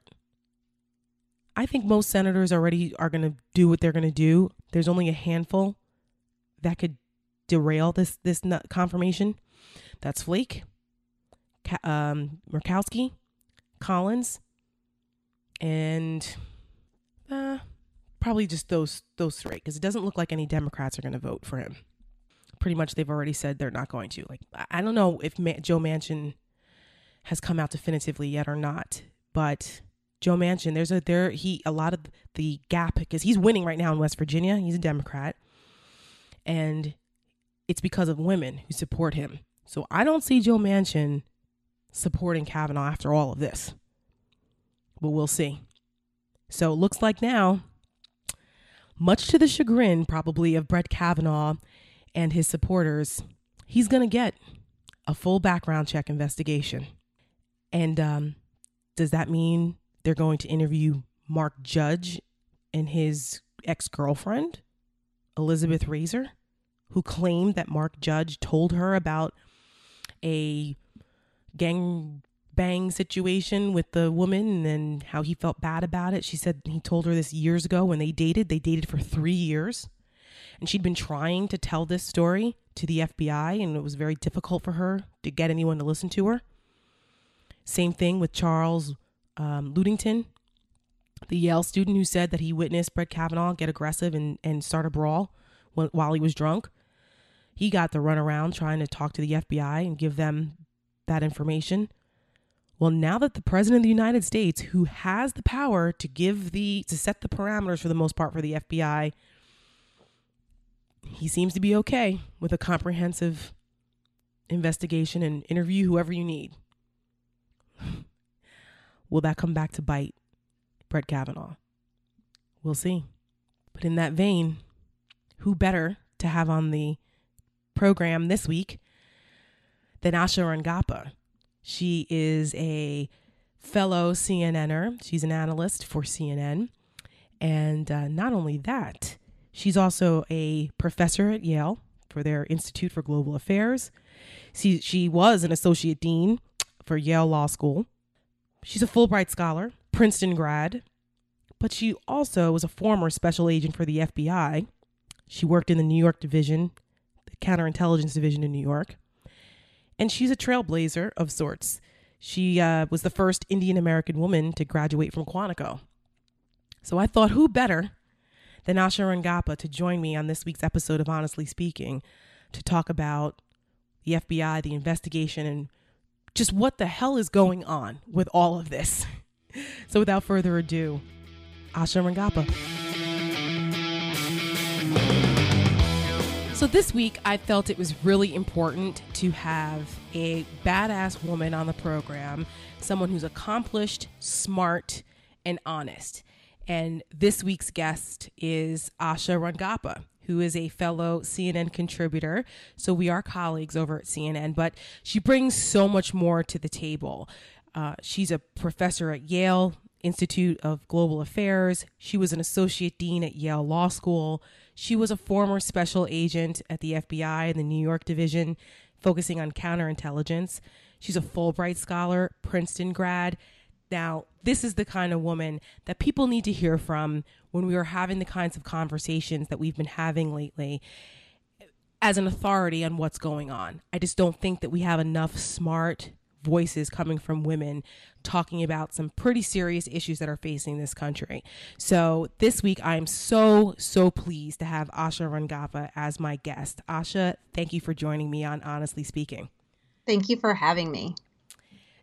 I think most senators already are going to do what they're going to do. There's only a handful that could derail this confirmation. That's Flake, Murkowski, Collins, and probably just those three, because it doesn't look like any Democrats are going to vote for him. Pretty much they've already said they're not going to. Like, I don't know if Joe Manchin has come out definitively yet or not, but Joe Manchin, a lot of the gap, because he's winning right now in West Virginia. He's a Democrat, and it's because of women who support him. So I don't see Joe Manchin supporting Kavanaugh after all of this, but we'll see. So it looks like now, much to the chagrin probably of Brett Kavanaugh and his supporters, he's going to get a full background check investigation. And does that mean they're going to interview Mark Judge and his ex-girlfriend, Elizabeth Razor, who claimed that Mark Judge told her about a gang bang situation with the woman and how he felt bad about it? She said he told her this years ago when they dated for 3 years. And she'd been trying to tell this story to the FBI, and it was very difficult for her to get anyone to listen to her. Same thing with Charles Ludington, the Yale student who said that he witnessed Brett Kavanaugh get aggressive and start a brawl while he was drunk. He got the runaround trying to talk to the FBI and give them that information. Well, now that the president of the United States, who has the power to set the parameters for the most part for the FBI, he seems to be okay with a comprehensive investigation and interview whoever you need. Will that come back to bite Brett Kavanaugh? We'll see. But in that vein, who better to have on the program this week than Asha Rangappa? She is a fellow CNNer. She's an analyst for CNN. And not only that, she's also a professor at Yale for their Institute for Global Affairs. She was an associate dean for Yale Law School. She's a Fulbright scholar, Princeton grad, but she also was a former special agent for the FBI. She worked in the New York division, the counterintelligence division in New York, and she's a trailblazer of sorts. She was the first Indian-American woman to graduate from Quantico. So I thought, who better than Asha Rangappa to join me on this week's episode of Honestly Speaking to talk about the FBI, the investigation, and just what the hell is going on with all of this? So without further ado, Asha Rangappa. So this week, I felt it was really important to have a badass woman on the program, someone who's accomplished, smart, and honest. And this week's guest is Asha Rangappa, who is a fellow CNN contributor. So we are colleagues over at CNN, but she brings so much more to the table. She's a professor at Yale Institute of Global Affairs. She was an associate dean at Yale Law School. She was a former special agent at the FBI in the New York division, focusing on counterintelligence. She's a Fulbright scholar, Princeton grad. Now, this is the kind of woman that people need to hear from when we are having the kinds of conversations that we've been having lately. as an authority on what's going on. I just don't think that we have enough smart voices coming from women talking about some pretty serious issues that are facing this country. So this week, I am so pleased to have Asha Rangappa as my guest. Asha, thank you for joining me on Honestly Speaking. Thank you for having me.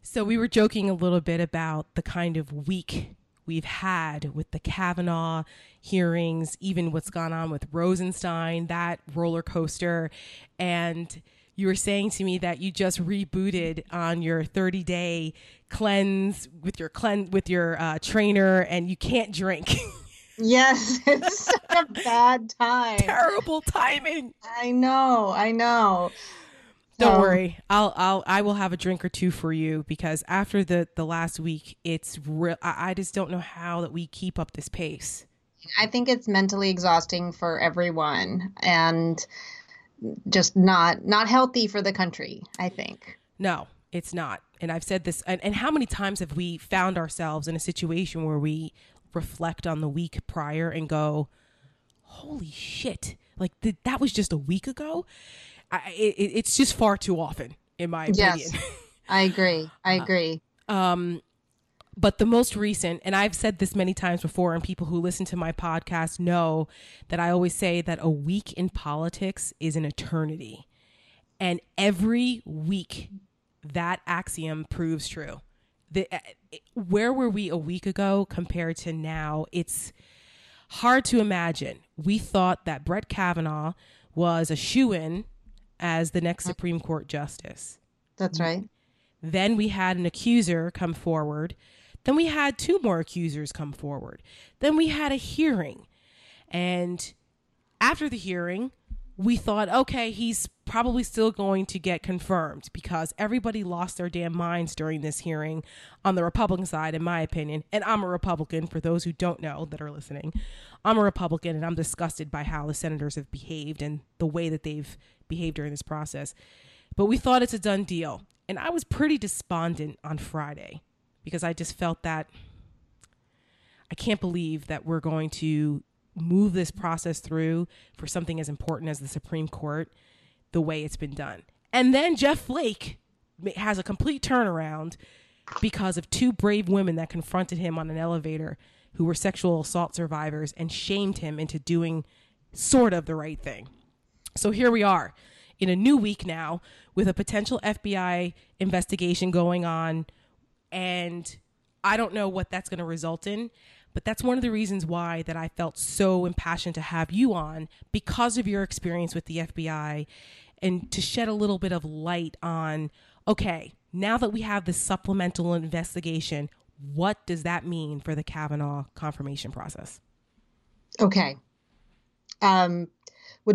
So we were joking a little bit about the kind of week we've had with the Kavanaugh hearings, even what's gone on with Rosenstein, that roller coaster. And you were saying to me that you just rebooted on your 30-day cleanse with your trainer, and you can't drink. Yes, it's such a bad time. Terrible timing. I know. Don't worry. I will have a drink or two for you, because after the last week, it's real. I just don't know how that we keep up this pace. I think it's mentally exhausting for everyone and just not healthy for the country, I think. No, it's not. And I've said this. And how many times have we found ourselves in a situation where we reflect on the week prior and go, holy shit, like that was just a week ago? It's just far too often, in my opinion. Yes, I agree. But the most recent, and I've said this many times before, and people who listen to my podcast know that I always say that a week in politics is an eternity. And every week, that axiom proves true. Where were we a week ago compared to now? It's hard to imagine. We thought that Brett Kavanaugh was a shoo-in as the next Supreme Court justice. That's right. Then we had an accuser come forward. Then we had two more accusers come forward. Then we had a hearing. And after the hearing, we thought, okay, he's probably still going to get confirmed, because everybody lost their damn minds during this hearing on the Republican side, in my opinion. And I'm a Republican, for those who don't know that are listening. I'm a Republican, and I'm disgusted by how the senators have behaved and the way that they've behaved during this process. But we thought it's a done deal. And I was pretty despondent on Friday, because I just felt that I can't believe that we're going to move this process through for something as important as the Supreme Court the way it's been done. And then Jeff Flake has a complete turnaround because of two brave women that confronted him on an elevator who were sexual assault survivors and shamed him into doing sort of the right thing. So here we are in a new week now with a potential FBI investigation going on, and I don't know what that's going to result in. But that's one of the reasons why that I felt so impassioned to have you on, because of your experience with the FBI, and to shed a little bit of light on, okay, now that we have this supplemental investigation, what does that mean for the Kavanaugh confirmation process? Okay.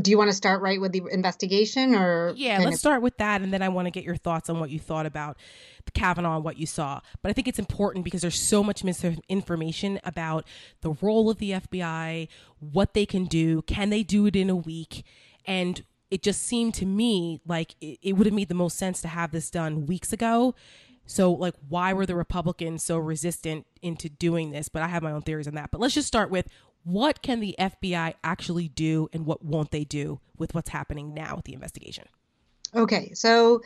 Do you want to start right with the investigation, or? Yeah, let's start with that. And then I want to get your thoughts on what you thought about the Kavanaugh and what you saw. But I think it's important because there's so much misinformation about the role of the FBI, what they can do. Can they do it in a week? And it just seemed to me like it would have made the most sense to have this done weeks ago. So like, why were the Republicans so resistant into doing this? But I have my own theories on that. But let's just start with, what can the FBI actually do, and what won't they do with what's happening now with the investigation? Okay, so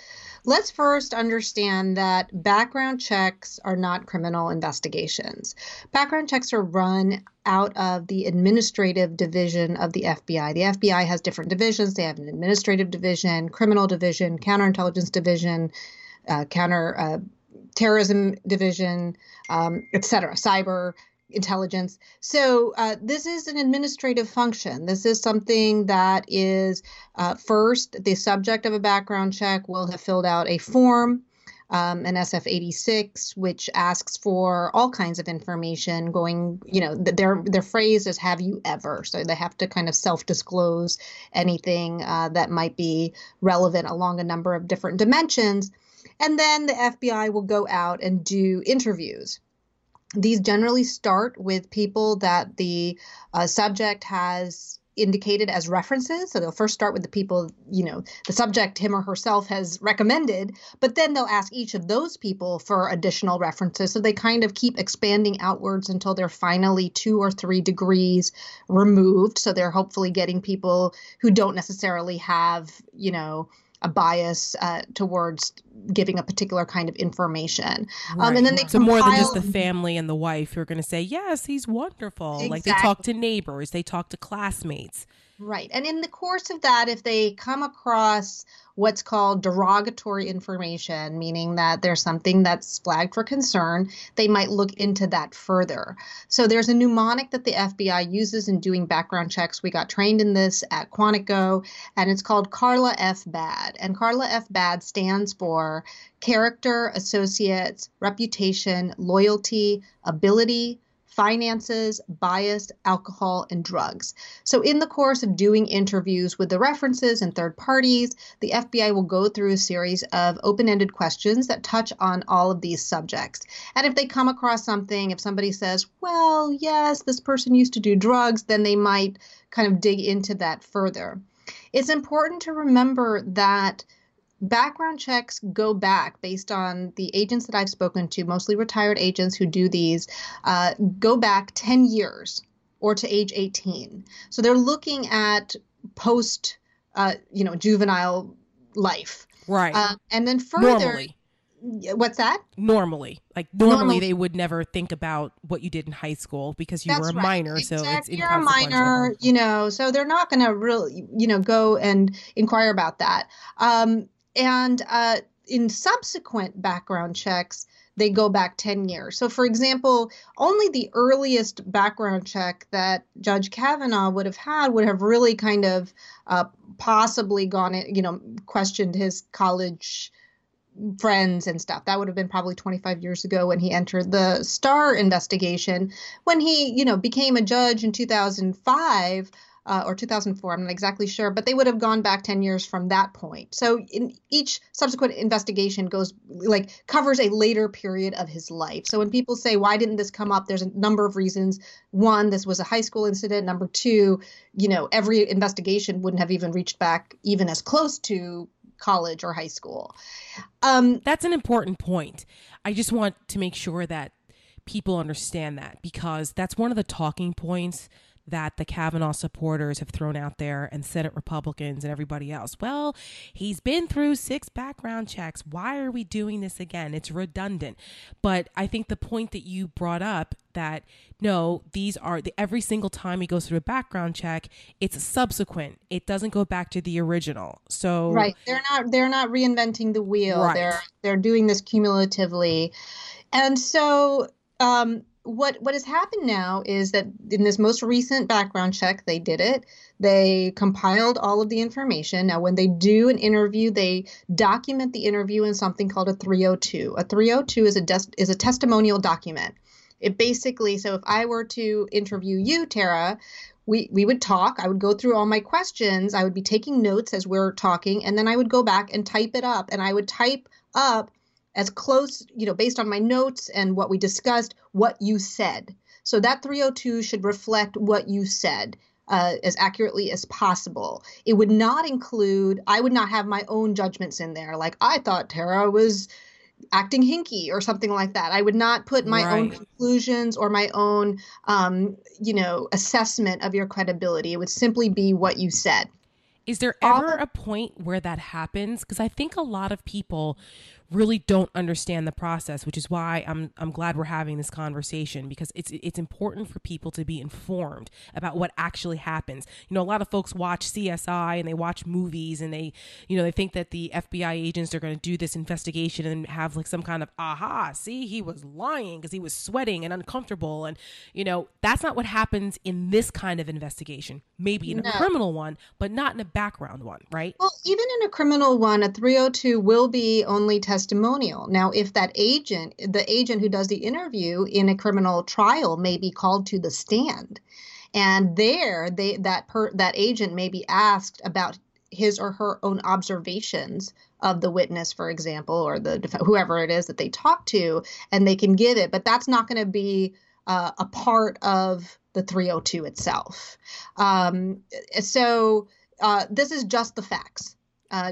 let's first understand that background checks are not criminal investigations. Background checks are run out of the administrative division of the FBI. The FBI has different divisions. They have an administrative division, criminal division, counterintelligence division, counterterrorism division, et cetera, cyber intelligence. So this is an administrative function. This is something that is first, the subject of a background check will have filled out a form, an SF-86, which asks for all kinds of information going, you know, their phrase is, have you ever? So they have to kind of self-disclose anything that might be relevant along a number of different dimensions. And then the FBI will go out and do interviews. These generally start with people that the subject has indicated as references. So they'll first start with the people, you know, the subject, him or herself, has recommended, but then they'll ask each of those people for additional references. So they kind of keep expanding outwards until they're finally 2 or 3 degrees removed. So they're hopefully getting people who don't necessarily have, you know, a bias towards giving a particular kind of information. Right. And then they compile, so more than just the family and the wife who are going to say, yes, he's wonderful. Exactly. Like they talk to neighbors, they talk to classmates. Right. And in the course of that, if they come across what's called derogatory information, meaning that there's something that's flagged for concern, they might look into that further. So there's a mnemonic that the FBI uses in doing background checks. We got trained in this at Quantico, and it's called Carla F. Bad. And Carla F. Bad stands for character, associates, reputation, loyalty, ability, finances, bias, alcohol, and drugs. So in the course of doing interviews with the references and third parties, the FBI will go through a series of open-ended questions that touch on all of these subjects. And if they come across something, if somebody says, well, yes, this person used to do drugs, then they might kind of dig into that further. It's important to remember that background checks go back, based on the agents that I've spoken to, mostly retired agents who do these, go back 10 years or to age 18. So they're looking at post, juvenile life. Right. And then further. Normally. What's that? Normally. Like normally they would never think about what you did in high school because you were a minor. Right. So exactly. You're a minor, you know, so they're not going to really, you know, go and inquire about that. And in subsequent background checks, they go back 10 years. So, for example, only the earliest background check that Judge Kavanaugh would have had would have really kind of possibly gone, you know, questioned his college friends and stuff. That would have been probably 25 years ago when he entered the Starr investigation. When he, you know, became a judge in 2005, or 2004, I'm not exactly sure, but they would have gone back 10 years from that point. So in each subsequent investigation goes, like, covers a later period of his life. So when people say, why didn't this come up? There's a number of reasons. One, this was a high school incident. Number two, you know, every investigation wouldn't have even reached back even as close to college or high school. That's an important point. I just want to make sure that people understand that, because that's one of the talking points that the Kavanaugh supporters have thrown out there, and Senate Republicans and everybody else. Well, he's been through 6 background checks. Why are we doing this again? It's redundant. But I think the point that you brought up, that no, these are every single time he goes through a background check, it's subsequent. It doesn't go back to the original. So right, they're not reinventing the wheel. Right. They're doing this cumulatively, and so. What has happened now is that in this most recent background check, they did it. They compiled all of the information. Now, when they do an interview, they document the interview in something called a 302. A 302 is a testimonial document. It basically, so if I were to interview you, Tara, we would talk. I would go through all my questions. I would be taking notes as we're talking, and then I would go back and type it up. And I would type up as close, you know, based on my notes and what we discussed, what you said. So that 302 should reflect what you said as accurately as possible. It would not include, I would not have my own judgments in there. Like, I thought Tara was acting hinky or something like that. I would not put my own conclusions or my own, assessment of your credibility. It would simply be what you said. Is there ever a point where that happens? Because I think a lot of people really don't understand the process, which is why I'm glad we're having this conversation, because it's important for people to be informed about what actually happens. You know, a lot of folks watch CSI and they watch movies and they, you know, they think that the FBI agents are going to do this investigation and have like some kind of aha, see, he was lying because he was sweating and uncomfortable. And, you know, that's not what happens in this kind of investigation, maybe in a criminal one, but not in a background one, right? Well, even in a criminal one, a 302 will be only testimonial. Now, if that agent, the agent who does the interview in a criminal trial, may be called to the stand, and there that agent may be asked about his or her own observations of the witness, for example, or whoever it is that they talk to, and they can give it. But that's not going to be a part of the 302 itself. So this is just the facts.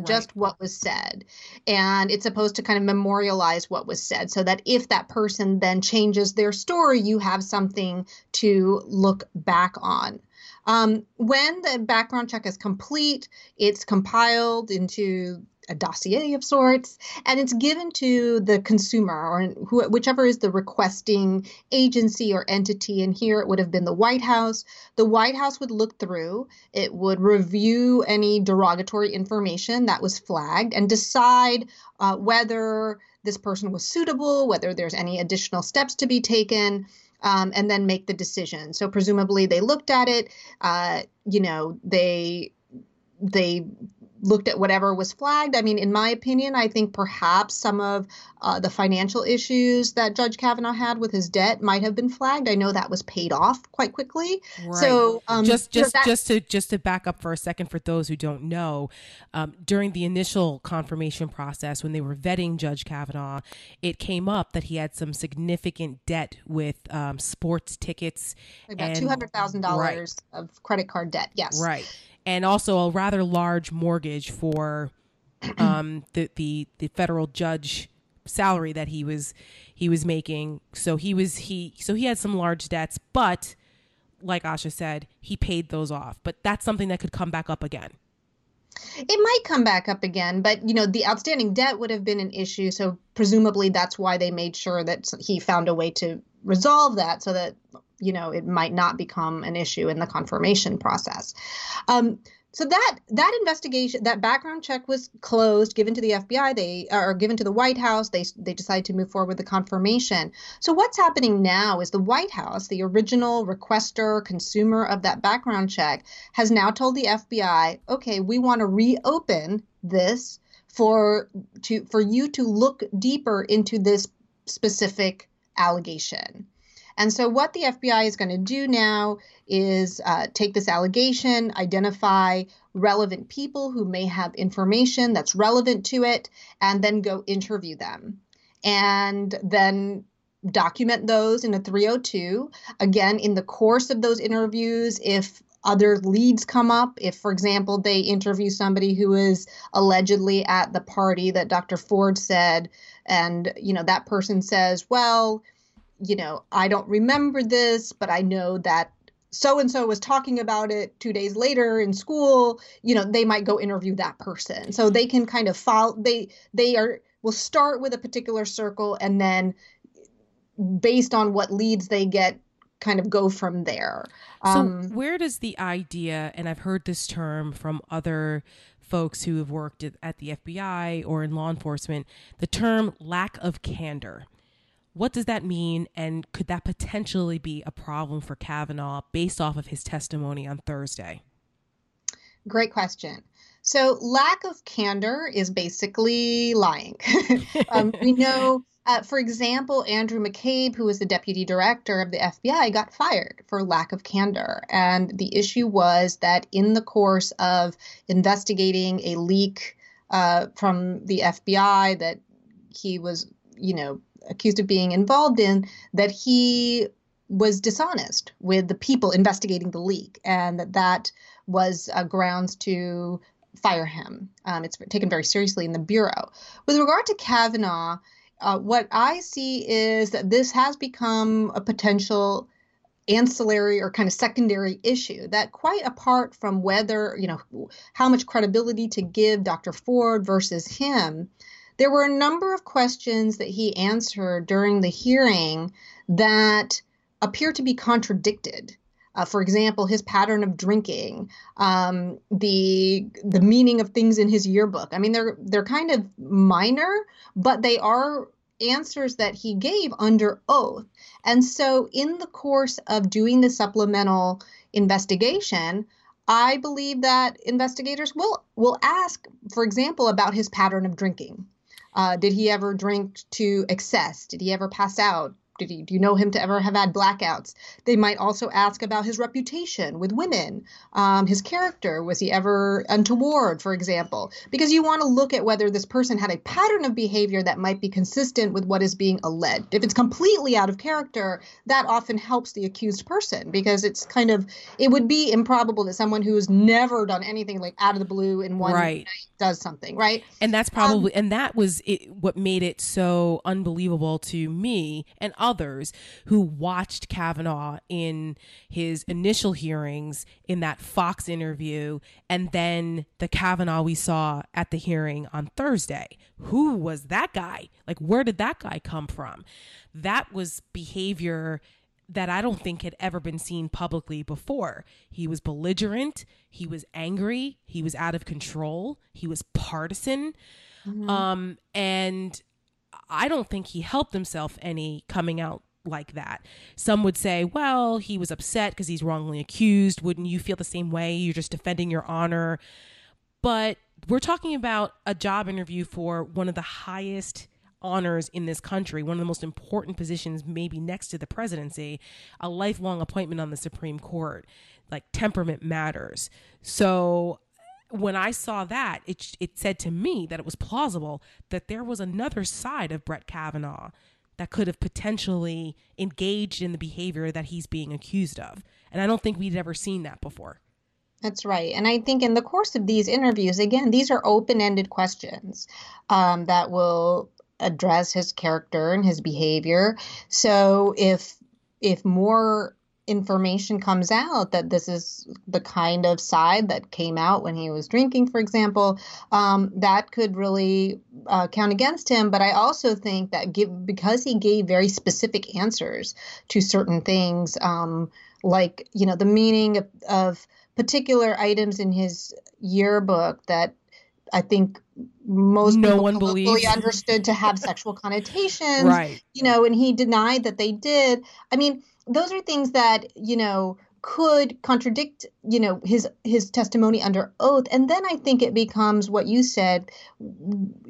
Just what was said. And it's supposed to kind of memorialize what was said so that if that person then changes their story, you have something to look back on. When the background check is complete, it's compiled into a dossier of sorts, and it's given to the consumer or whichever is the requesting agency or entity. And here it would have been the White House. The White House would look through, it would review any derogatory information that was flagged and decide whether this person was suitable, whether there's any additional steps to be taken, and then make the decision. So presumably they looked at it, they looked at whatever was flagged. I mean, in my opinion, I think perhaps some of the financial issues that Judge Kavanaugh had with his debt might have been flagged. I know that was paid off quite quickly. Right. So just to back up for a second, for those who don't know, during the initial confirmation process, when they were vetting Judge Kavanaugh, it came up that he had some significant debt with sports tickets. About $200,000 of credit card debt. Yes. Right. And also a rather large mortgage for the federal judge salary that he was making. So he had some large debts, but like Asha said, he paid those off. But that's something that could come back up again. It might come back up again, but, you know, the outstanding debt would have been an issue. So presumably that's why they made sure that he found a way to resolve that so that, you know, it might not become an issue in the confirmation process. So that investigation, that background check was closed, given to the FBI, they are given to the White House. They decide to move forward with the confirmation. So what's happening now is the White House, the original requester, consumer of that background check, has now told the FBI, okay, we want to reopen this for you to look deeper into this specific allegation. And so what the FBI is going to do now is take this allegation, identify relevant people who may have information that's relevant to it, and then go interview them. And then document those in a 302. Again, in the course of those interviews, if other leads come up, if, for example, they interview somebody who is allegedly at the party that Dr. Ford said, and, you know, that person says, well, you know, I don't remember this, but I know that so-and-so was talking about it 2 days later in school, you know, they might go interview that person. So they can kind of follow, will start with a particular circle and then based on what leads they get, kind of go from there. So where does the idea, and I've heard this term from other folks who have worked at the FBI or in law enforcement, the term lack of candor. What does that mean, and could that potentially be a problem for Kavanaugh based off of his testimony on Thursday? Great question. So lack of candor is basically lying. We know, for example, Andrew McCabe, who was the deputy director of the FBI, got fired for lack of candor. And the issue was that in the course of investigating a leak from the FBI that he was, you know, accused of being involved in, that he was dishonest with the people investigating the leak, and that was grounds to fire him. It's taken very seriously in the Bureau. With regard to Kavanaugh, what I see is that this has become a potential ancillary or kind of secondary issue that, quite apart from whether, you know, how much credibility to give Dr. Ford versus him, there were a number of questions that he answered during the hearing that appear to be contradicted. For example, his pattern of drinking, the meaning of things in his yearbook. I mean, they're kind of minor, but they are answers that he gave under oath. And so in the course of doing the supplemental investigation, I believe that investigators will ask, for example, about his pattern of drinking. Did he ever drink to excess? Did he ever pass out? Do you know him to ever have had blackouts? They might also ask about his reputation with women, his character. Was he ever untoward, for example? Because you want to look at whether this person had a pattern of behavior that might be consistent with what is being alleged. If it's completely out of character, that often helps the accused person, because it's kind of, it would be improbable that someone who's never done anything like out of the blue in one night does something, right? And that's probably, and that was it, what made it so unbelievable to me and others who watched Kavanaugh in his initial hearings in that Fox interview, and then the Kavanaugh we saw at the hearing on Thursday. Who was that guy? Like, where did that guy come from? That was behavior that I don't think had ever been seen publicly before. He was belligerent. He was angry. He was out of control. He was partisan. Mm-hmm. And I don't think he helped himself any coming out like that. Some would say, well, he was upset because he's wrongly accused. Wouldn't you feel the same way? You're just defending your honor. But we're talking about a job interview for one of the highest honors in this country, one of the most important positions, maybe next to the presidency, a lifelong appointment on the Supreme Court. Like, temperament matters. So when I saw that, it said to me that it was plausible that there was another side of Brett Kavanaugh that could have potentially engaged in the behavior that he's being accused of. And I don't think we'd ever seen that before. That's right. And I think in the course of these interviews, again, these are open-ended questions that will address his character and his behavior. So if more information comes out that this is the kind of side that came out when he was drinking, for example, that could really count against him. But I also think that because he gave very specific answers to certain things, like, you know, the meaning of particular items in his yearbook that I think most people fully understood to have sexual connotations, right? You know, and he denied that they did. I mean, those are things that, you know, could contradict, you know, his testimony under oath. And then I think it becomes what you said.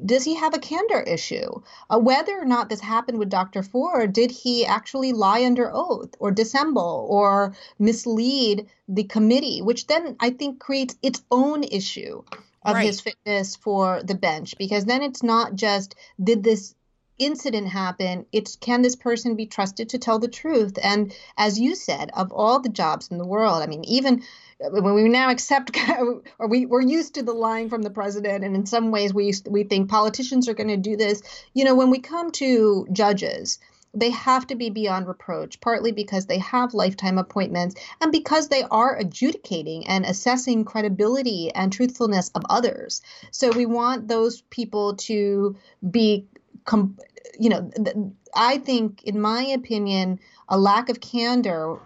Does he have a candor issue? Whether or not this happened with Dr. Ford, did he actually lie under oath or dissemble or mislead the committee, which then I think creates its own issue of his fitness for the bench, because then it's not just, did this incident happen? It's, can this person be trusted to tell the truth? And as you said, of all the jobs in the world, I mean, even when we now accept, or we're used to the lying from the president, and in some ways we think politicians are going to do this. You know, when we come to judges, they have to be beyond reproach, partly because they have lifetime appointments and because they are adjudicating and assessing credibility and truthfulness of others. So we want those people to be, you know, I think, in my opinion, a lack of candor,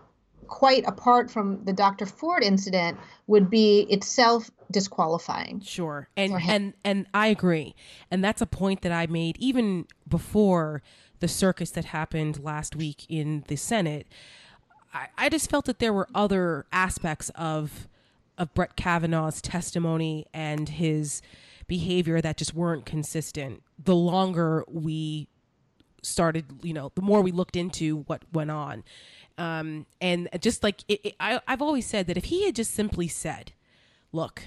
quite apart from the Dr. Ford incident, would be itself disqualifying. Sure. And I agree. And that's a point that I made even before the circus that happened last week in the Senate. I just felt that there were other aspects of Brett Kavanaugh's testimony and his behavior that just weren't consistent. The longer we started, you know, the more we looked into what went on. And just like I've always said that if he had just simply said, look,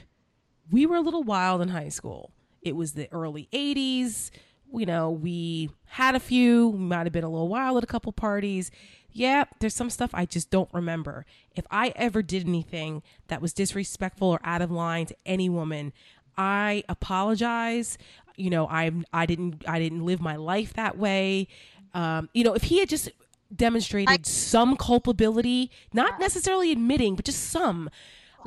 we were a little wild in high school. It was the early 80s. You know, we had a few, might have been a little wild at a couple parties. Yeah, there's some stuff I just don't remember. If I ever did anything that was disrespectful or out of line to any woman, I apologize. You know, I didn't live my life that way. You know, if he had just demonstrated some culpability, not necessarily admitting, but just some,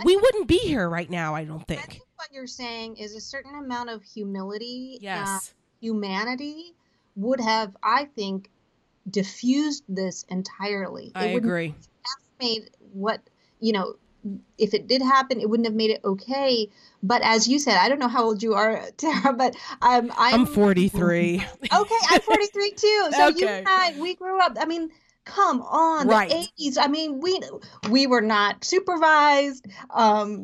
we wouldn't be here right now, I don't think. I think what you're saying is a certain amount of humility. Yes. Humanity would have, I think, diffused this entirely. I agree. Made what, you know, if it did happen, it wouldn't have made it okay. But as you said, I don't know how old you are, Tara, but I'm 43. Okay, I'm 43 too. So okay. You and I, we grew up. I mean, come on, right. The 80s. I mean, we were not supervised.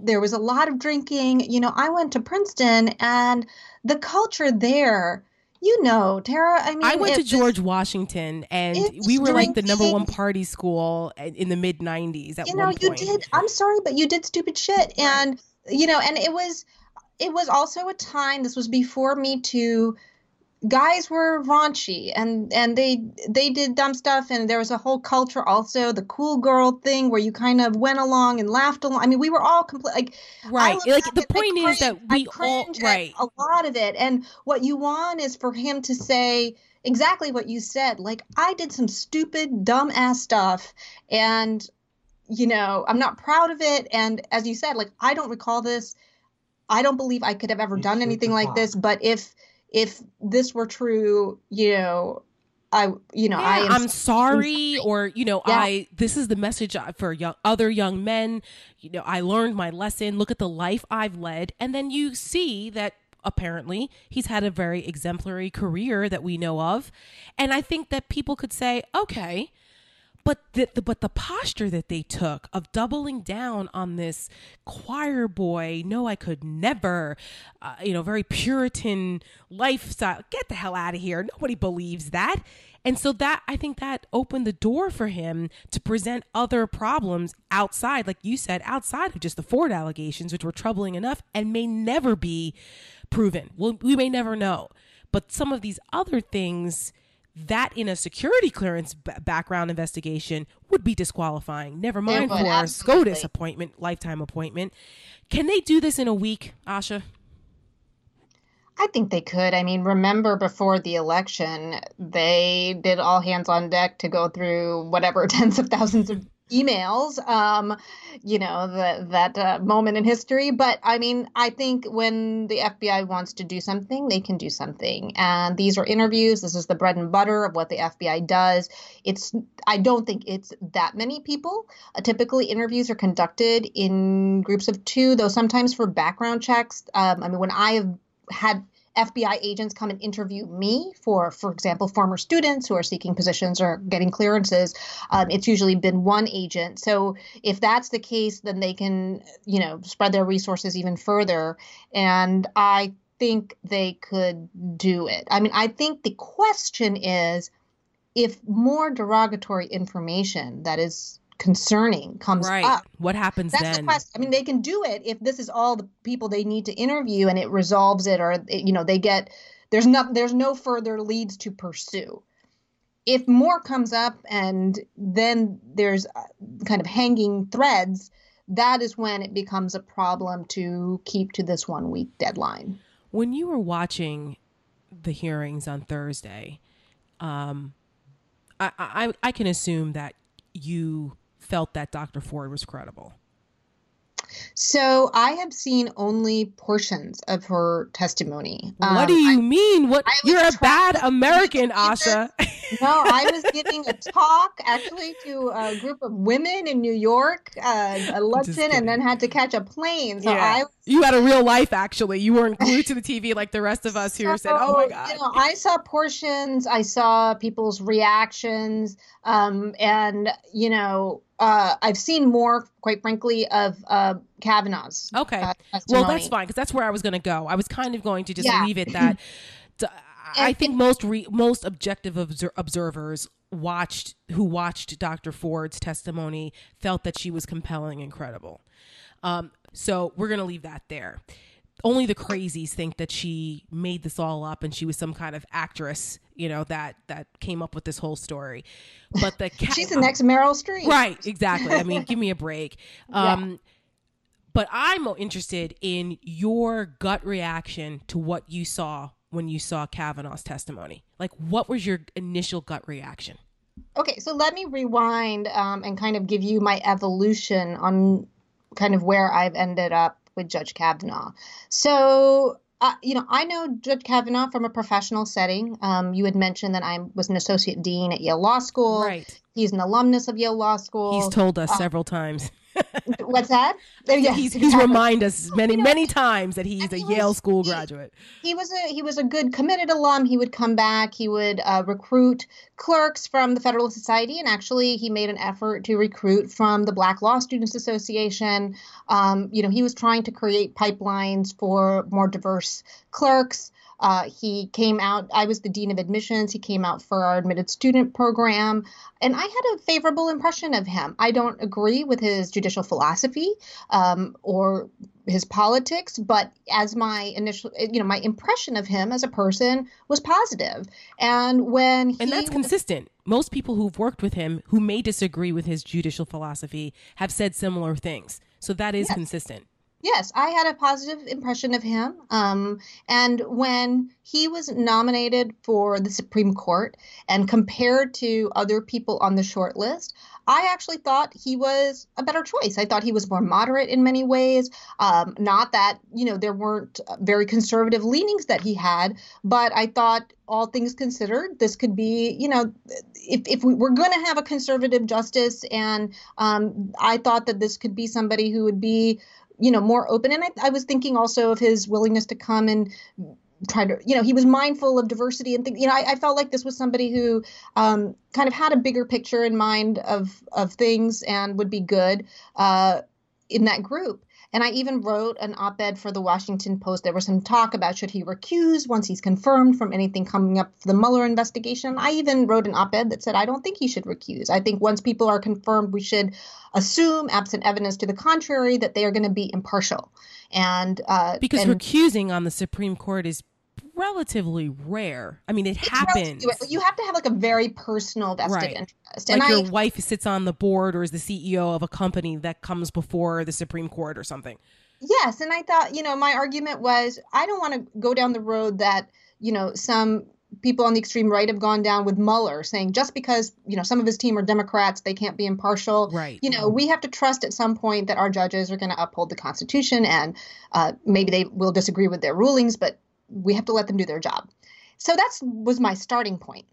There was a lot of drinking. You know, I went to Princeton, and the culture there, you know, Tara, I mean, I went to George Washington, and we were like the number one party school in the mid 90s. You know, you did. I'm sorry, but you did stupid shit. And, you know, and it was also a time, this was before Me Too. Guys were raunchy, and they did dumb stuff, and there was a whole culture also, the cool girl thing where you kind of went along and laughed along. I mean, we were all right. Like the point is that we all right a lot of it, and what you want is for him to say exactly what you said, like, I did some stupid dumb ass stuff, and you know, I'm not proud of it, and as you said, like, I don't recall this, I don't believe I could have ever done anything like this, but if this were true, you know, I'm sorry, or, you know, yeah. This is the message for other young men. You know, I learned my lesson. Look at the life I've led. And then you see that apparently he's had a very exemplary career that we know of. And I think that people could say, okay, but the posture that they took of doubling down on this choir boy, no, I could never, you know, very Puritan lifestyle. Get the hell out of here. Nobody believes that. And so I think that opened the door for him to present other problems outside, like you said, outside of just the Ford allegations, which were troubling enough and may never be proven. Well, we may never know. But some of these other things that in a security clearance background investigation would be disqualifying. Never mind for a SCOTUS appointment, lifetime appointment. Can they do this in a week, Asha? I think they could. I mean, remember before the election, they did all hands on deck to go through whatever tens of thousands of emails, you know, that moment in history. But I mean, I think when the FBI wants to do something, they can do something. And these are interviews. This is the bread and butter of what the FBI does. I don't think it's that many people. Typically, interviews are conducted in groups of two, though sometimes for background checks. I mean, when I have had FBI agents come and interview me for example, former students who are seeking positions or getting clearances, it's usually been one agent. So if that's the case, then they can, you know, spread their resources even further. And I think they could do it. I mean, I think the question is, if more derogatory information that is concerning comes up, what happens then? The question. I mean, they can do it if this is all the people they need to interview and it resolves it, or, you know, they get, there's no further leads to pursue. If more comes up and then there's kind of hanging threads, that is when it becomes a problem to keep to this 1 week deadline. When you were watching the hearings on Thursday, I can assume that you felt that Dr. Ford was credible. So I have seen only portions of her testimony. What do you mean? What? You're a bad American, Asha. No, I was giving a talk actually to a group of women in New York, a lesson, and then had to catch a plane. So yeah. You had a real life, actually. You weren't glued to the TV like the rest of us who said, oh my God. You know, I saw portions. I saw people's reactions. And, you know, I've seen more, quite frankly, of Kavanaugh's. Okay. Well, that's fine, because that's where I was going to go. I was kind of going to just leave it that I think most objective observers who watched Dr. Ford's testimony felt that she was compelling and credible. So we're going to leave that there. Only the crazies think that she made this all up and she was some kind of actress, you know, that came up with this whole story. But she's the next Meryl Streep. Right, exactly. I mean, give me a break. But I'm interested in your gut reaction to what you saw when you saw Kavanaugh's testimony. Like, what was your initial gut reaction? Okay, so let me rewind and kind of give you my evolution on kind of where I've ended up with Judge Kavanaugh. So, you know, I know Judge Kavanaugh from a professional setting. You had mentioned that I was an associate dean at Yale Law School. Right. He's an alumnus of Yale Law School. He's told us several times. What's that? Yeah, he's reminded us many times that he's a Yale school graduate. He was a good, committed alum. He would come back. He would recruit clerks from the Federalist Society, and actually he made an effort to recruit from the Black Law Students Association. You know, he was trying to create pipelines for more diverse clerks. He came out, I was the dean of admissions. He came out for our admitted student program. And I had a favorable impression of him. I don't agree with his judicial philosophy or his politics, but as my initial, my impression of him as a person was positive. And when he... And that's consistent. Most people who've worked with him who may disagree with his judicial philosophy have said similar things. So that is consistent. Yes, I had a positive impression of him. And when he was nominated for the Supreme Court and compared to other people on the short list, I actually thought he was a better choice. I thought he was more moderate in many ways. Not that, there weren't very conservative leanings that he had, but I thought all things considered, this could be, if we were going to have a conservative justice, and I thought that this could be somebody who would be more open. And I was thinking also of his willingness to come and try to, he was mindful of diversity and things. I felt like this was somebody who kind of had a bigger picture in mind of things and would be good in that group. And I even wrote an op-ed for the Washington Post. There was some talk about should he recuse once he's confirmed from anything coming up for the Mueller investigation. I even wrote an op-ed that said, I don't think he should recuse. I think once people are confirmed, we should assume, absent evidence to the contrary, that they are going to be impartial. And because recusing on the Supreme Court is relatively rare. I mean, it happens. You have to have like a very personal vested interest. And like your wife sits on the board or is the CEO of a company that comes before the Supreme Court or something. Yes. And I thought, my argument was, I don't want to go down the road that, some people on the extreme right have gone down with Mueller, saying just because, some of his team are Democrats, they can't be impartial. Right. We have to trust at some point that our judges are going to uphold the Constitution, and maybe they will disagree with their rulings, but we have to let them do their job. So that was my starting point.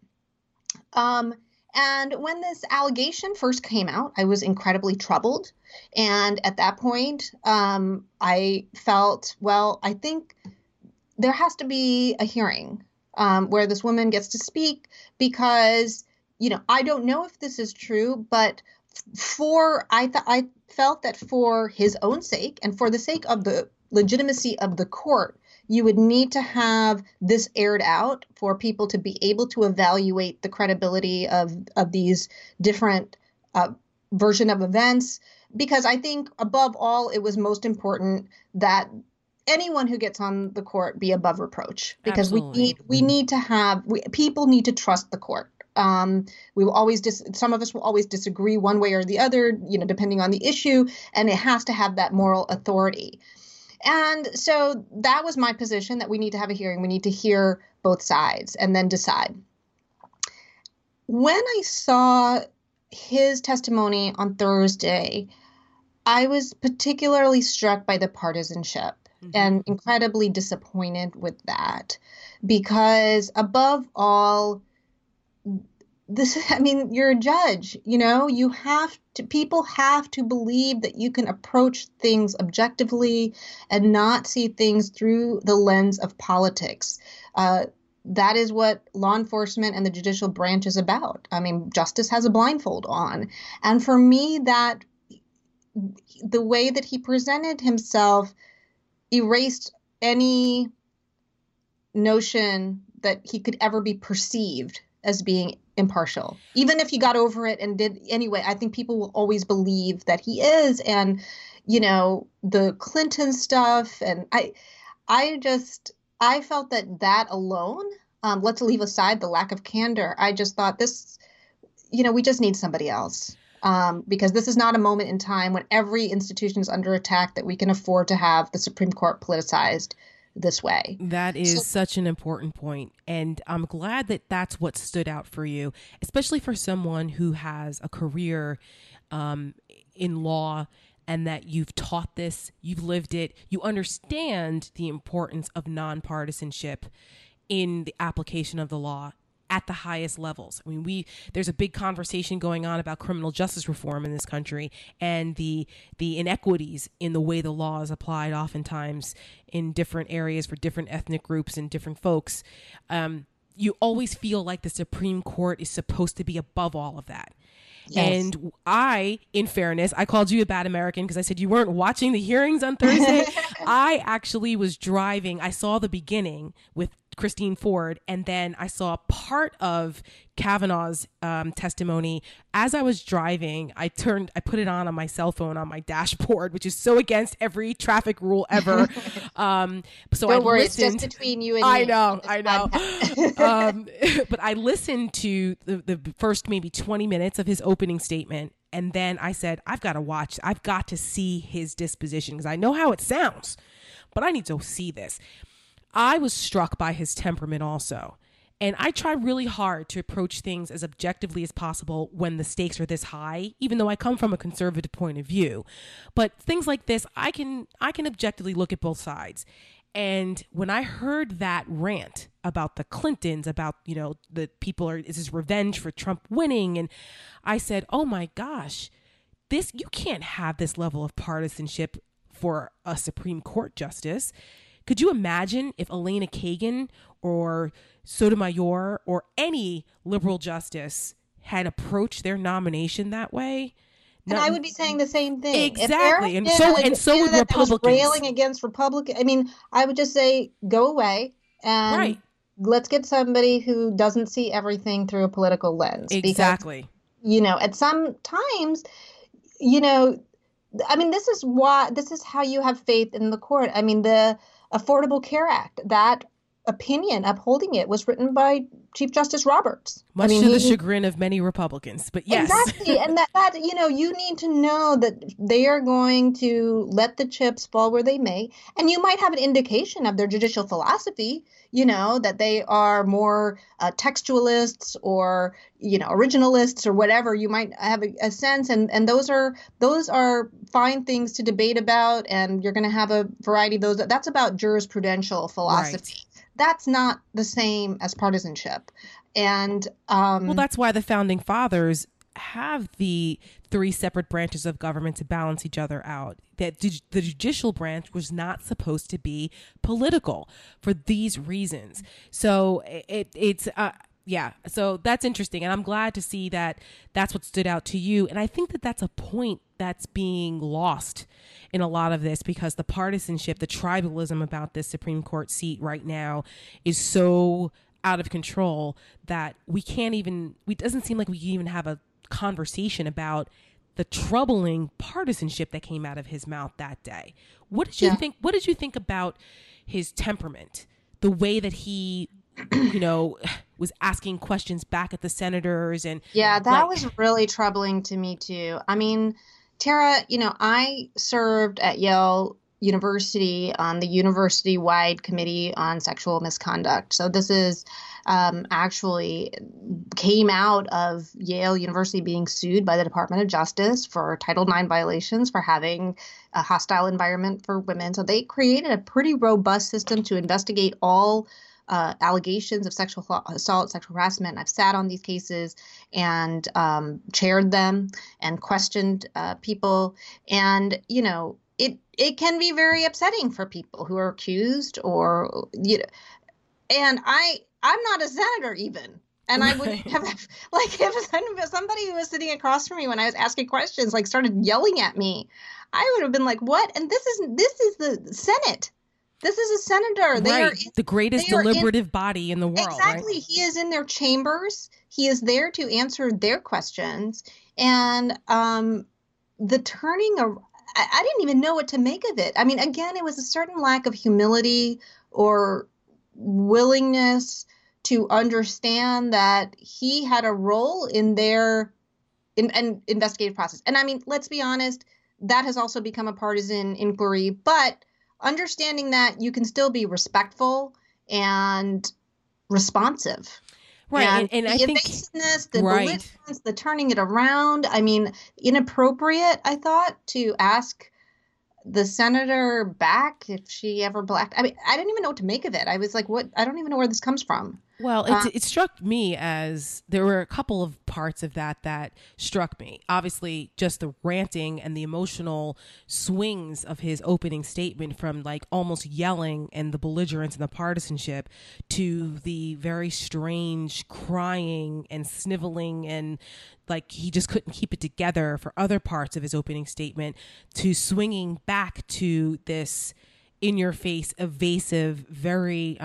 And when this allegation first came out, I was incredibly troubled. And at that point, I felt, well, I think there has to be a hearing where this woman gets to speak, because, I don't know if this is true, but I felt that for his own sake and for the sake of the legitimacy of the court, you would need to have this aired out for people to be able to evaluate the credibility of these different version of events, because I think above all, it was most important that anyone who gets on the court be above reproach, because people need to trust the court. We will always some of us will always disagree one way or the other, depending on the issue, and it has to have that moral authority. And so that was my position, that we need to have a hearing. We need to hear both sides and then decide. When I saw his testimony on Thursday, I was particularly struck by the partisanship and incredibly disappointed with that, because above all, you're a judge, you have to, people have to believe that you can approach things objectively and not see things through the lens of politics. That is what law enforcement and the judicial branch is about. Justice has a blindfold on. And for me, that the way that he presented himself erased any notion that he could ever be perceived as being impartial. Even if he got over it and did anyway, I think people will always believe that he is. And, the Clinton stuff. And I felt that alone, let's leave aside the lack of candor. I just thought this, we just need somebody else. Because this is not a moment in time when every institution is under attack that we can afford to have the Supreme Court politicized this way. That is such an important point. And I'm glad that that's what stood out for you, especially for someone who has a career in law, and that you've taught this, you've lived it, you understand the importance of nonpartisanship in the application of the law at the highest levels. There's a big conversation going on about criminal justice reform in this country and the inequities in the way the law is applied oftentimes in different areas for different ethnic groups and different folks. You always feel like the Supreme Court is supposed to be above all of that. Yes. And in fairness, I called you a bad American because I said you weren't watching the hearings on Thursday. I actually was driving. I saw the beginning with Christine Ford, and then I saw part of Kavanaugh's testimony. As I was driving, I put it on my cell phone on my dashboard, which is so against every traffic rule ever. So don't worry, it's just between you and me. I know. But I listened to the first maybe 20 minutes of his opening statement, and then I said, I've got to see his disposition, because I know how it sounds, but I need to see this. I was struck by his temperament also. And I try really hard to approach things as objectively as possible when the stakes are this high, even though I come from a conservative point of view. But things like this, I can objectively look at both sides. And when I heard that rant about the Clintons, about, you know, the people this is revenge for Trump winning, and I said, oh my gosh, you can't have this level of partisanship for a Supreme Court justice. Could you imagine if Elena Kagan or Sotomayor or any liberal justice had approached their nomination that way? And I would be saying the same thing. Exactly. And so would Republicans. Railing against Republicans. I mean, I would just say, go away and let's get somebody who doesn't see everything through a political lens. Exactly. Because, you know, at some times, you know, I mean, this is how you have faith in the court. I mean, the Affordable Care Act, that opinion upholding it was written by Chief Justice Roberts. Much to the chagrin of many Republicans, but yes. Exactly. And that, you know, you need to know that they are going to let the chips fall where they may. And you might have an indication of their judicial philosophy, you know, that they are more textualists or, you know, originalists or whatever. You might have a sense. And those are fine things to debate about. And you're going to have a variety of those. That's about jurisprudential philosophy. Right. That's not the same as partisanship. And well, that's why the founding fathers have the three separate branches of government to balance each other out. That the judicial branch was not supposed to be political for these reasons. So it's so that's interesting. And I'm glad to see that that's what stood out to you. And I think that that's a point that's being lost in a lot of this, because the partisanship, the tribalism about this Supreme Court seat right now is so out of control that it doesn't seem like we can even have a conversation about the troubling partisanship that came out of his mouth that day. What did you think? What did you think about his temperament, the way that he, you know, was asking questions back at the senators? And that was really troubling to me too. I mean, Tara, you know, I served at Yale University on the university-wide committee on sexual misconduct. So this is actually came out of Yale University being sued by the Department of Justice for Title IX violations for having a hostile environment for women. So they created a pretty robust system to investigate all allegations of sexual assault, sexual harassment. I've sat on these cases and chaired them and questioned people. And, you know, it can be very upsetting for people who are accused or, you know, and I'm not a senator even. And I would have, like, if somebody who was sitting across from me when I was asking questions, like, started yelling at me, I would have been like, what? And this is the Senate. This is a senator. They are the greatest deliberative body in the world. Exactly. Right? He is in their chambers. He is there to answer their questions. And the turning around, I didn't even know what to make of it. I mean, again, it was a certain lack of humility or willingness to understand that he had a role in their investigative process. And I mean, let's be honest, that has also become a partisan inquiry, but understanding that you can still be respectful and responsive. Right. And I think the turning it around. I mean, inappropriate, I thought, to ask the senator back if she ever blacked. I mean, I didn't even know what to make of it. I was like, what? I don't even know where this comes from. Well, it struck me as there were a couple of parts of that struck me. Obviously, just the ranting and the emotional swings of his opening statement, from like almost yelling and the belligerence and the partisanship to the very strange crying and sniveling, and like he just couldn't keep it together for other parts of his opening statement, to swinging back to this in your face, evasive, very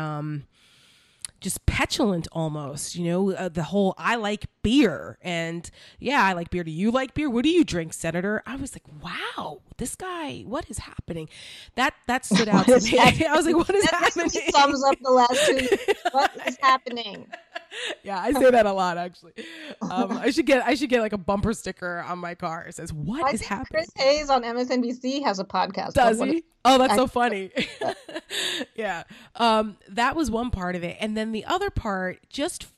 just petulant almost, the whole I like beer and yeah, I like beer. Do you like beer? What do you drink, Senator? I was like, wow, this guy, what is happening? That stood out to me. I was like, what is happening? That sums up the last 2 years. What is happening? Yeah, I say that a lot, actually. I should get like a bumper sticker on my car. It says, what is happening? Chris Hayes on MSNBC has a podcast. Does he? Oh, that's so funny. Yeah. That was one part of it. And then the other part, just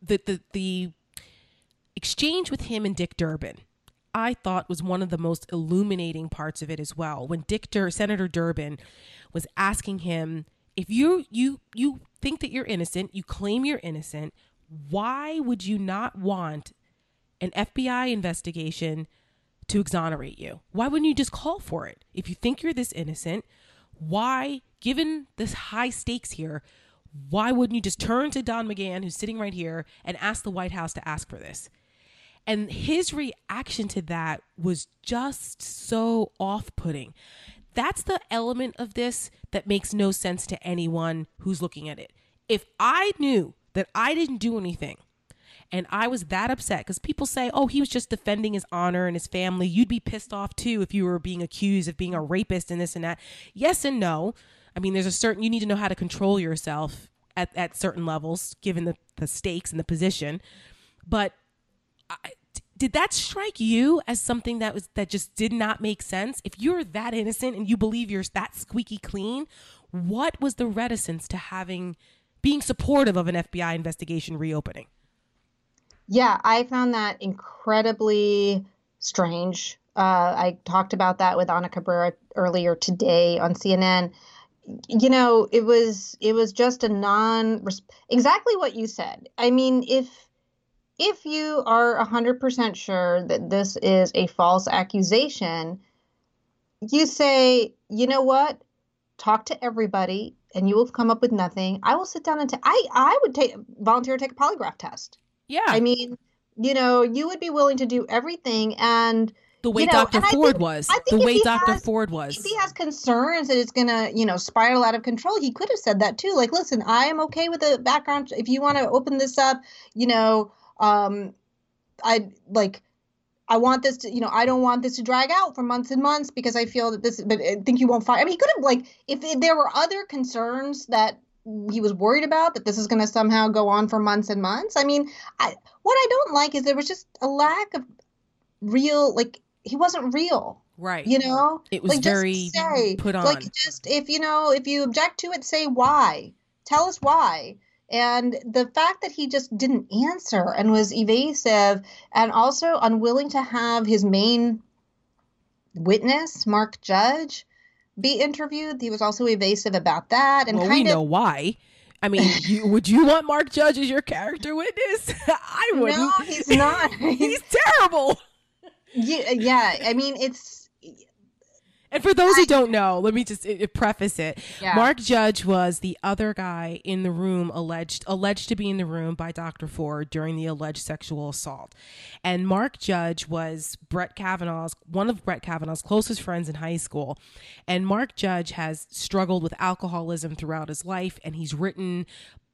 the exchange with him and Dick Durbin, I thought was one of the most illuminating parts of it as well. When Senator Durbin was asking him, if you think that you're innocent, you claim you're innocent, why would you not want an FBI investigation to exonerate you? Why wouldn't you just call for it? If you think you're this innocent, why, given this high stakes here, why wouldn't you just turn to Don McGahn, who's sitting right here, and ask the White House to ask for this? And his reaction to that was just so off-putting. That's the element of this that makes no sense to anyone who's looking at it. If I knew that I didn't do anything and I was that upset, because people say, oh, he was just defending his honor and his family, you'd be pissed off too if you were being accused of being a rapist and this and that. Yes and no. I mean, you need to know how to control yourself at certain levels, given the stakes and the position. But did that strike you as something that just did not make sense? If you're that innocent and you believe you're that squeaky clean, what was the reticence to being supportive of an FBI investigation reopening? Yeah, I found that incredibly strange. I talked about that with Ana Cabrera earlier today on CNN. It was just a exactly what you said. I mean, if you are 100% sure that this is a false accusation, you say, you know what, talk to everybody and you will come up with nothing. I will sit down and I would volunteer to take a polygraph test. Yeah. I mean, you would be willing to do everything. And the way Dr. Ford was, if he has concerns that it's going to, spiral out of control, he could have said that too. Like, listen, I am okay with the background. If you want to open this up, I want this to, I don't want this to drag out for months and months because I feel that but I think you won't find. I mean, he could have, if there were other concerns that he was worried about, that this is going to somehow go on for months and months. I mean, what I don't like is there was just a lack of real, he wasn't real. Right. It was very put on. If you object to it, say why. Tell us why. And the fact that he just didn't answer and was evasive and also unwilling to have his main witness, Mark Judge, be interviewed. He was also evasive about that. And we know why. I mean, would you want Mark Judge as your character witness? I wouldn't. No, he's not. He's terrible. Yeah. I mean, it's... And for those who don't know, let me just preface it. Yeah. Mark Judge was the other guy in the room, alleged to be in the room by Dr. Ford during the alleged sexual assault. And Mark Judge was one of Brett Kavanaugh's closest friends in high school. And Mark Judge has struggled with alcoholism throughout his life, and he's written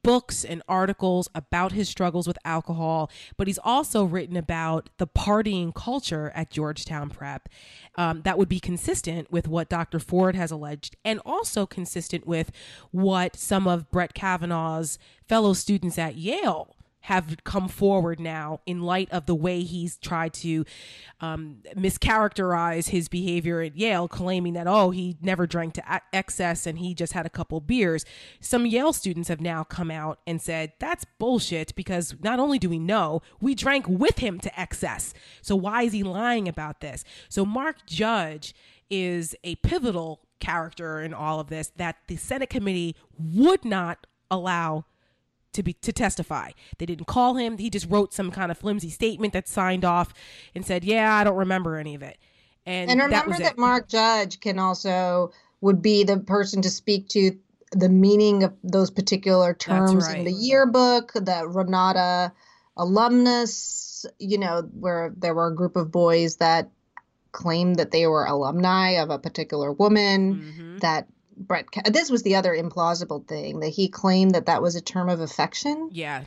books and articles about his struggles with alcohol, but he's also written about the partying culture at Georgetown Prep that would be consistent with what Dr. Ford has alleged and also consistent with what some of Brett Kavanaugh's fellow students at Yale have come forward now in light of the way he's tried to mischaracterize his behavior at Yale, claiming that, oh, he never drank to excess and he just had a couple beers. Some Yale students have now come out and said, that's bullshit, because not only do we know, we drank with him to excess. So why is he lying about this? So Mark Judge is a pivotal character in all of this that the Senate committee would not allow to testify. They didn't call him. He just wrote some kind of flimsy statement that's signed off and said, yeah, I don't remember any of it. And remember that Mark Judge would be the person to speak to the meaning of those particular terms in the yearbook, the Renata alumnus, where there were a group of boys that claimed that they were alumni of a particular woman that This was the other implausible thing, that he claimed that that was a term of affection. Yeah,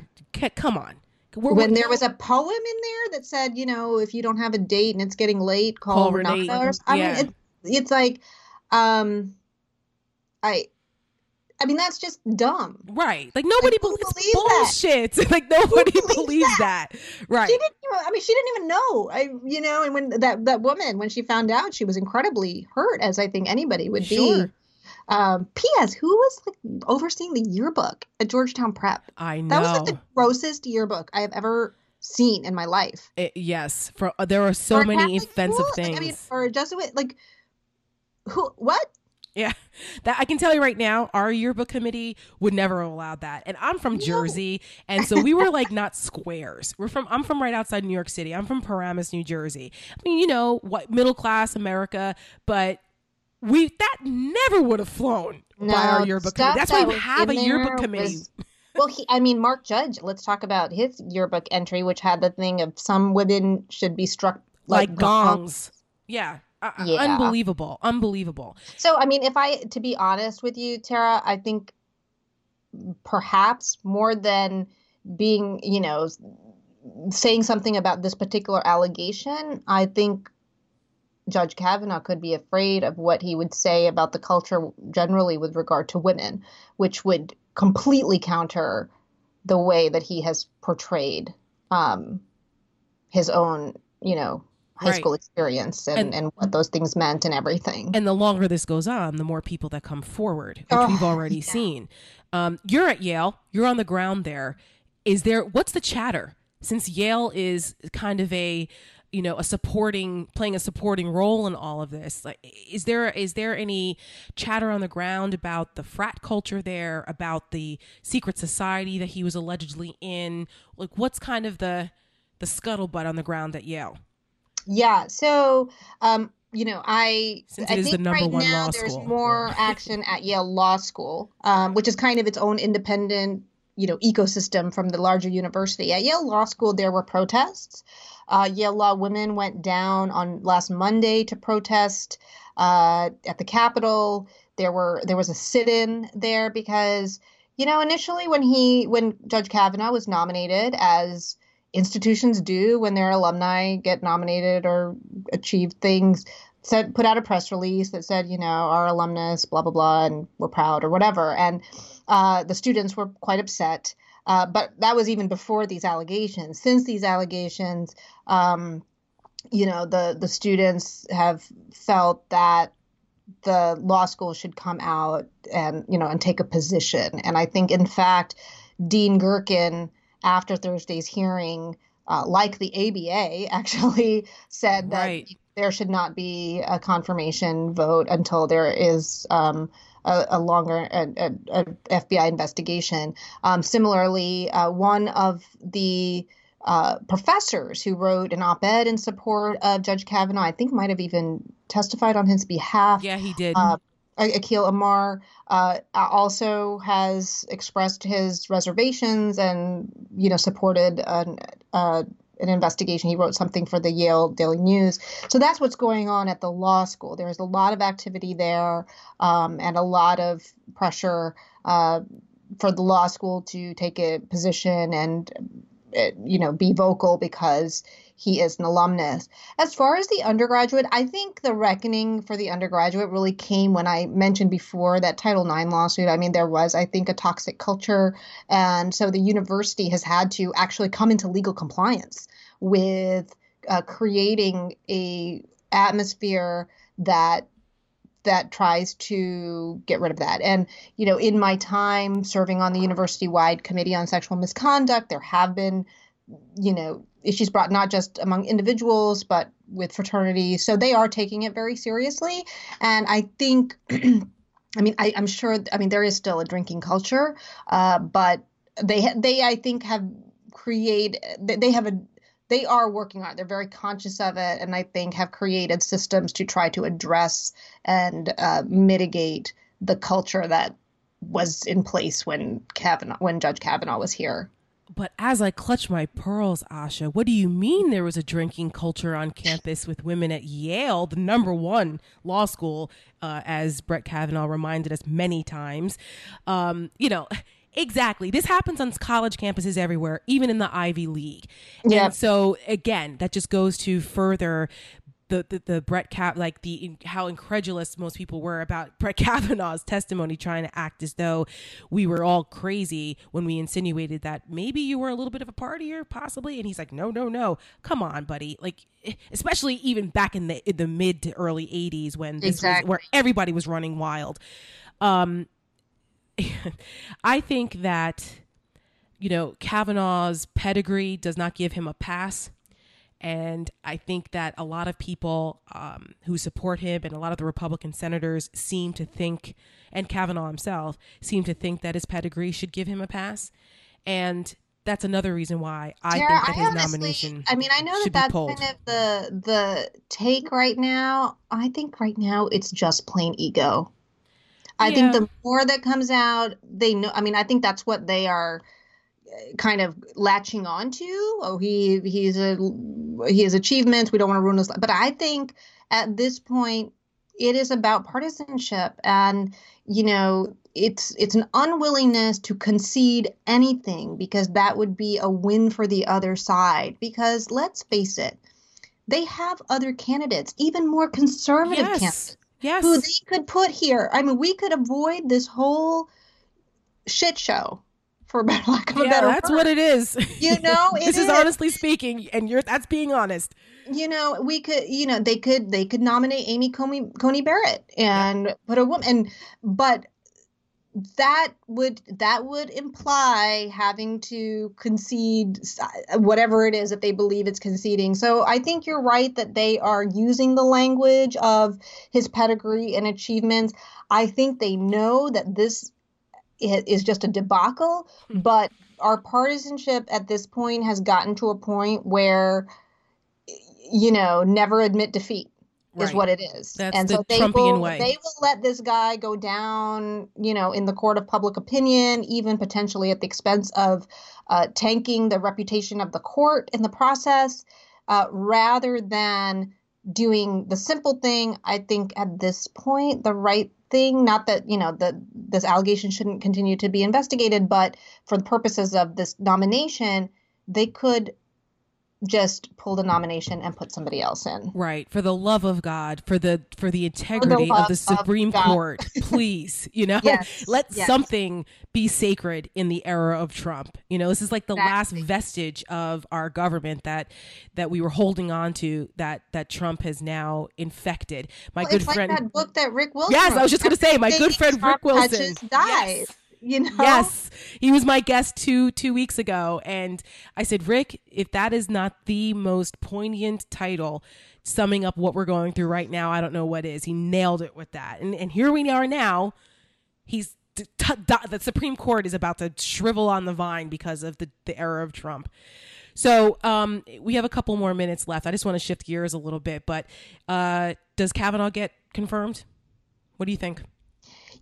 come on. When there was a poem in there that said, you know, if you don't have a date and it's getting late, call Renata. I mean, it's like, I mean, that's just dumb. Right. Like, nobody believes bullshit. That. Like, nobody believes that. Right. She didn't even, she didn't even know. You know, and when that woman, when she found out, she was incredibly hurt, as I think anybody would be. P.S. Who was like overseeing the yearbook at Georgetown Prep? I know. That was like the grossest yearbook I have ever seen in my life. Yes. There are so many offensive things. Like, I mean, for a Jesuit, like, who, what? Yeah, that I can tell you right now, our yearbook committee would never have allowed that. And I'm from Jersey. And so we were like not squares. I'm from right outside New York City. I'm from Paramus, New Jersey. I mean, you know, what middle class America, but that never would have flown by our yearbook committee. That's why we have a yearbook committee. Mark Judge, let's talk about his yearbook entry, which had the thing of some women should be struck like gongs. Yeah. Yeah. Unbelievable. So, I mean, to be honest with you, Tara, I think perhaps more than being, you know, saying something about this particular allegation, I think Judge Kavanaugh could be afraid of what he would say about the culture generally with regard to women, which would completely counter the way that he has portrayed his own, you know, high school experience and what those things meant and everything. And the longer this goes on, the more people that come forward, which we've already seen. You're at Yale. You're on the ground there. What's the chatter? Since Yale is kind of playing a supporting role in all of this, like, is there any chatter on the ground about the frat culture there, about the secret society that he was allegedly in? Like, what's kind of the scuttlebutt on the ground at Yale? Yeah. So, you know, I think right now there's more action at Yale Law School, which is kind of its own independent, you know, ecosystem from the larger university. At Yale Law School, there were protests. Yale Law women went down on last Monday to protest at the Capitol. There was a sit-in there because, you know, initially when Judge Kavanaugh was nominated, as institutions do when their alumni get nominated or achieve things, put out a press release that said, you know, our alumnus, blah, blah, blah, and we're proud or whatever. And the students were quite upset. But that was even before these allegations. Since these allegations, you know, the students have felt that the law school should come out and, you know, and take a position. And I think, in fact, Dean Gherkin, after Thursday's hearing, like the ABA, actually said that there should not be a confirmation vote until there is a longer FBI investigation. Similarly, one of the professors who wrote an op-ed in support of Judge Kavanaugh, I think might have even testified on his behalf. Yeah, he did. Akhil Amar also has expressed his reservations and, you know, supported an investigation. He wrote something for the Yale Daily News. So that's what's going on at the law school. There is a lot of activity there and a lot of pressure for the law school to take a position and, you know, be vocal because he is an alumnus. As far as the undergraduate, I think the reckoning for the undergraduate really came when I mentioned before that Title IX lawsuit. I mean, there was, I think, a toxic culture. And so the university has had to actually come into legal compliance with creating a atmosphere that tries to get rid of that. And, you know, in my time serving on the university-wide committee on sexual misconduct, there have been, you know, issues brought not just among individuals, but with fraternities. So they are taking it very seriously. And I think, I'm sure there is still a drinking culture, but they are working on it. They're very conscious of it. And I think have created systems to try to address and mitigate the culture that was in place when Judge Kavanaugh was here. But as I clutch my pearls, Asha, what do you mean there was a drinking culture on campus with women at Yale, the #1 law school, as Brett Kavanaugh reminded us many times? You know, exactly. This happens on college campuses everywhere, even in the Ivy League. Yeah. And so, again, that just goes to further the how incredulous most people were about Brett Kavanaugh's testimony, trying to act as though we were all crazy when we insinuated that maybe you were a little bit of a partier, possibly. And he's like, no, come on, buddy. Like, especially even back in the mid to early 80s when this was where everybody was running wild. I think that, you know, Kavanaugh's pedigree does not give him a pass. And I think that a lot of people who support him and a lot of the Republican senators seem to think, and Kavanaugh himself, seem to think that his pedigree should give him a pass. And that's another reason why I think that his nomination should be pulled. I mean, I know that's kind of the take right now. I think right now it's just plain ego. I think the more that comes out, they know. I mean, I think that's what they are kind of latching on to. Oh, he has achievements. We don't want to ruin his life. But I think at this point, it is about partisanship. And, you know, it's an unwillingness to concede anything because that would be a win for the other side. Because let's face it, they have other candidates, even more conservative candidates. Yes. Who they could put here. I mean, we could avoid this whole shit show, for lack of a better word. That's what it is. You know, this is honestly speaking, and that's being honest. You know, we could, you know, they could nominate Amy Coney Barrett and put a woman, but that would imply having to concede whatever it is that they believe it's conceding. So I think you're right that they are using the language of his pedigree and achievements. I think they know that this is just a debacle, but our partisanship at this point has gotten to a point where, you know, never admit defeat is what it is. That's and the so they will let this guy go down, you know, in the court of public opinion, even potentially at the expense of tanking the reputation of the court in the process, rather than doing the simple thing. I think at this point, the right thing, not that, you know, this allegation shouldn't continue to be investigated, but for the purposes of this nomination, they could just pull the nomination and put somebody else in. Right. For the love of God, for the integrity of the Supreme Court, please, you know, let something be sacred in the era of Trump. You know, this is like the last vestige of our government that we were holding on to that Trump has now infected. My good friend, that book that Rick Wilson. Yes, I was just going to say, my good friend Rick Wilson dies. You know? Yes. He was my guest two weeks ago. And I said, Rick, if that is not the most poignant title summing up what we're going through right now, I don't know what is. He nailed it with that. And here we are now. He's the Supreme Court is about to shrivel on the vine because of the era of Trump. So we have a couple more minutes left. I just want to shift gears a little bit. But does Kavanaugh get confirmed? What do you think?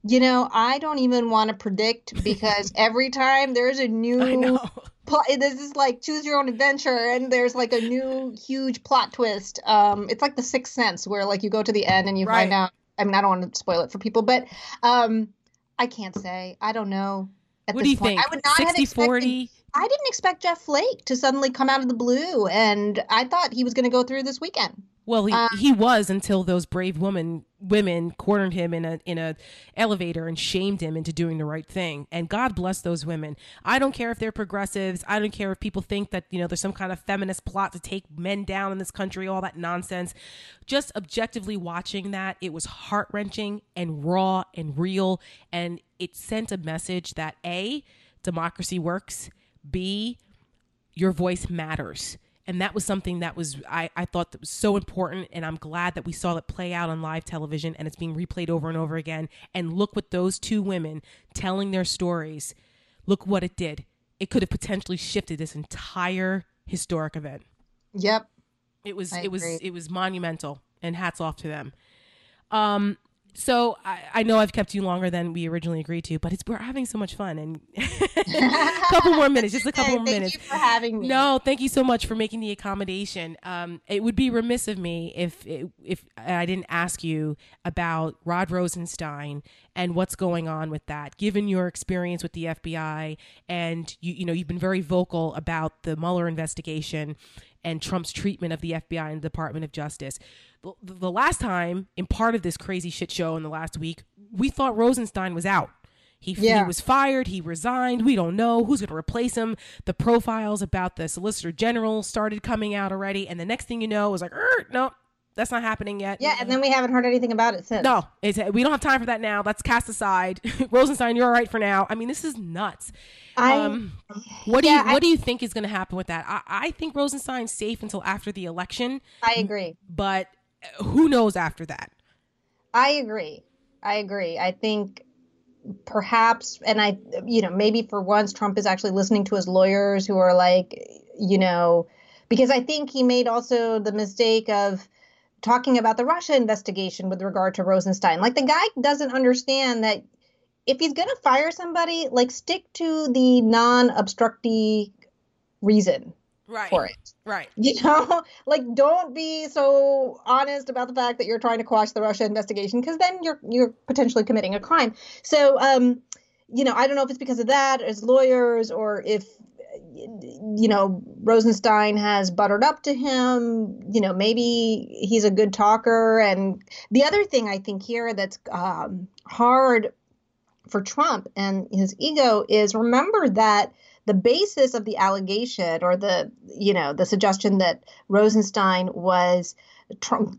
You know, I don't even want to predict because every time there's a new plot, this is like choose your own adventure, and there's like a new huge plot twist. It's like The Sixth Sense, where like you go to the end and you find out. I mean, I don't want to spoil it for people, but I can't say. I don't know. At what this do you point. Think? I would not 60, have expected. 40? I didn't expect Jeff Flake to suddenly come out of the blue, and I thought he was going to go through this weekend. Well, he was until those brave women cornered him in a elevator and shamed him into doing the right thing. And God bless those women. I don't care if they're progressives. I don't care if people think that, you know, there's some kind of feminist plot to take men down in this country, all that nonsense. Just objectively watching that, it was heart-wrenching and raw and real. And it sent a message that A, democracy works, B, your voice matters. And that was something that was I thought that was so important. And I'm glad that we saw it play out on live television, and it's being replayed over and over again. And look what those two women telling their stories, look what it did. It could have potentially shifted this entire historic event. Yep. It was monumental, and hats off to them. So I know I've kept you longer than we originally agreed to, but we're having so much fun. And a couple more minutes, just a couple more minutes. Thank you for having me. No, thank you so much for making the accommodation. It would be remiss of me if I didn't ask you about Rod Rosenstein and what's going on with that, given your experience with the FBI. And, you know, you've been very vocal about the Mueller investigation and Trump's treatment of the FBI and the Department of Justice. The last time, in part of this crazy shit show in the last week, we thought Rosenstein was out. He was fired. He resigned. We don't know who's going to replace him. The profiles about the Solicitor General started coming out already. And the next thing you know, it was like, no, that's not happening yet. Yeah, and then we haven't heard anything about it since. No, we don't have time for that now. Let's cast aside. Rosenstein, you're all right for now. I mean, this is nuts. What do you think is going to happen with that? I think Rosenstein's safe until after the election. I agree. But who knows after that? I agree. I think perhaps, and maybe for once Trump is actually listening to his lawyers who are like, because I think he made also the mistake of talking about the Russia investigation with regard to Rosenstein. Like, the guy doesn't understand that if he's going to fire somebody, like, stick to the non-obstructive reason for it. Right. Like, don't be so honest about the fact that you're trying to quash the Russia investigation, because then you're potentially committing a crime. So, I don't know if it's because of that as lawyers, or if, Rosenstein has buttered up to him. Maybe he's a good talker. And the other thing I think here that's hard for Trump and his ego is, remember that the basis of the allegation, or the suggestion that Rosenstein was Trump,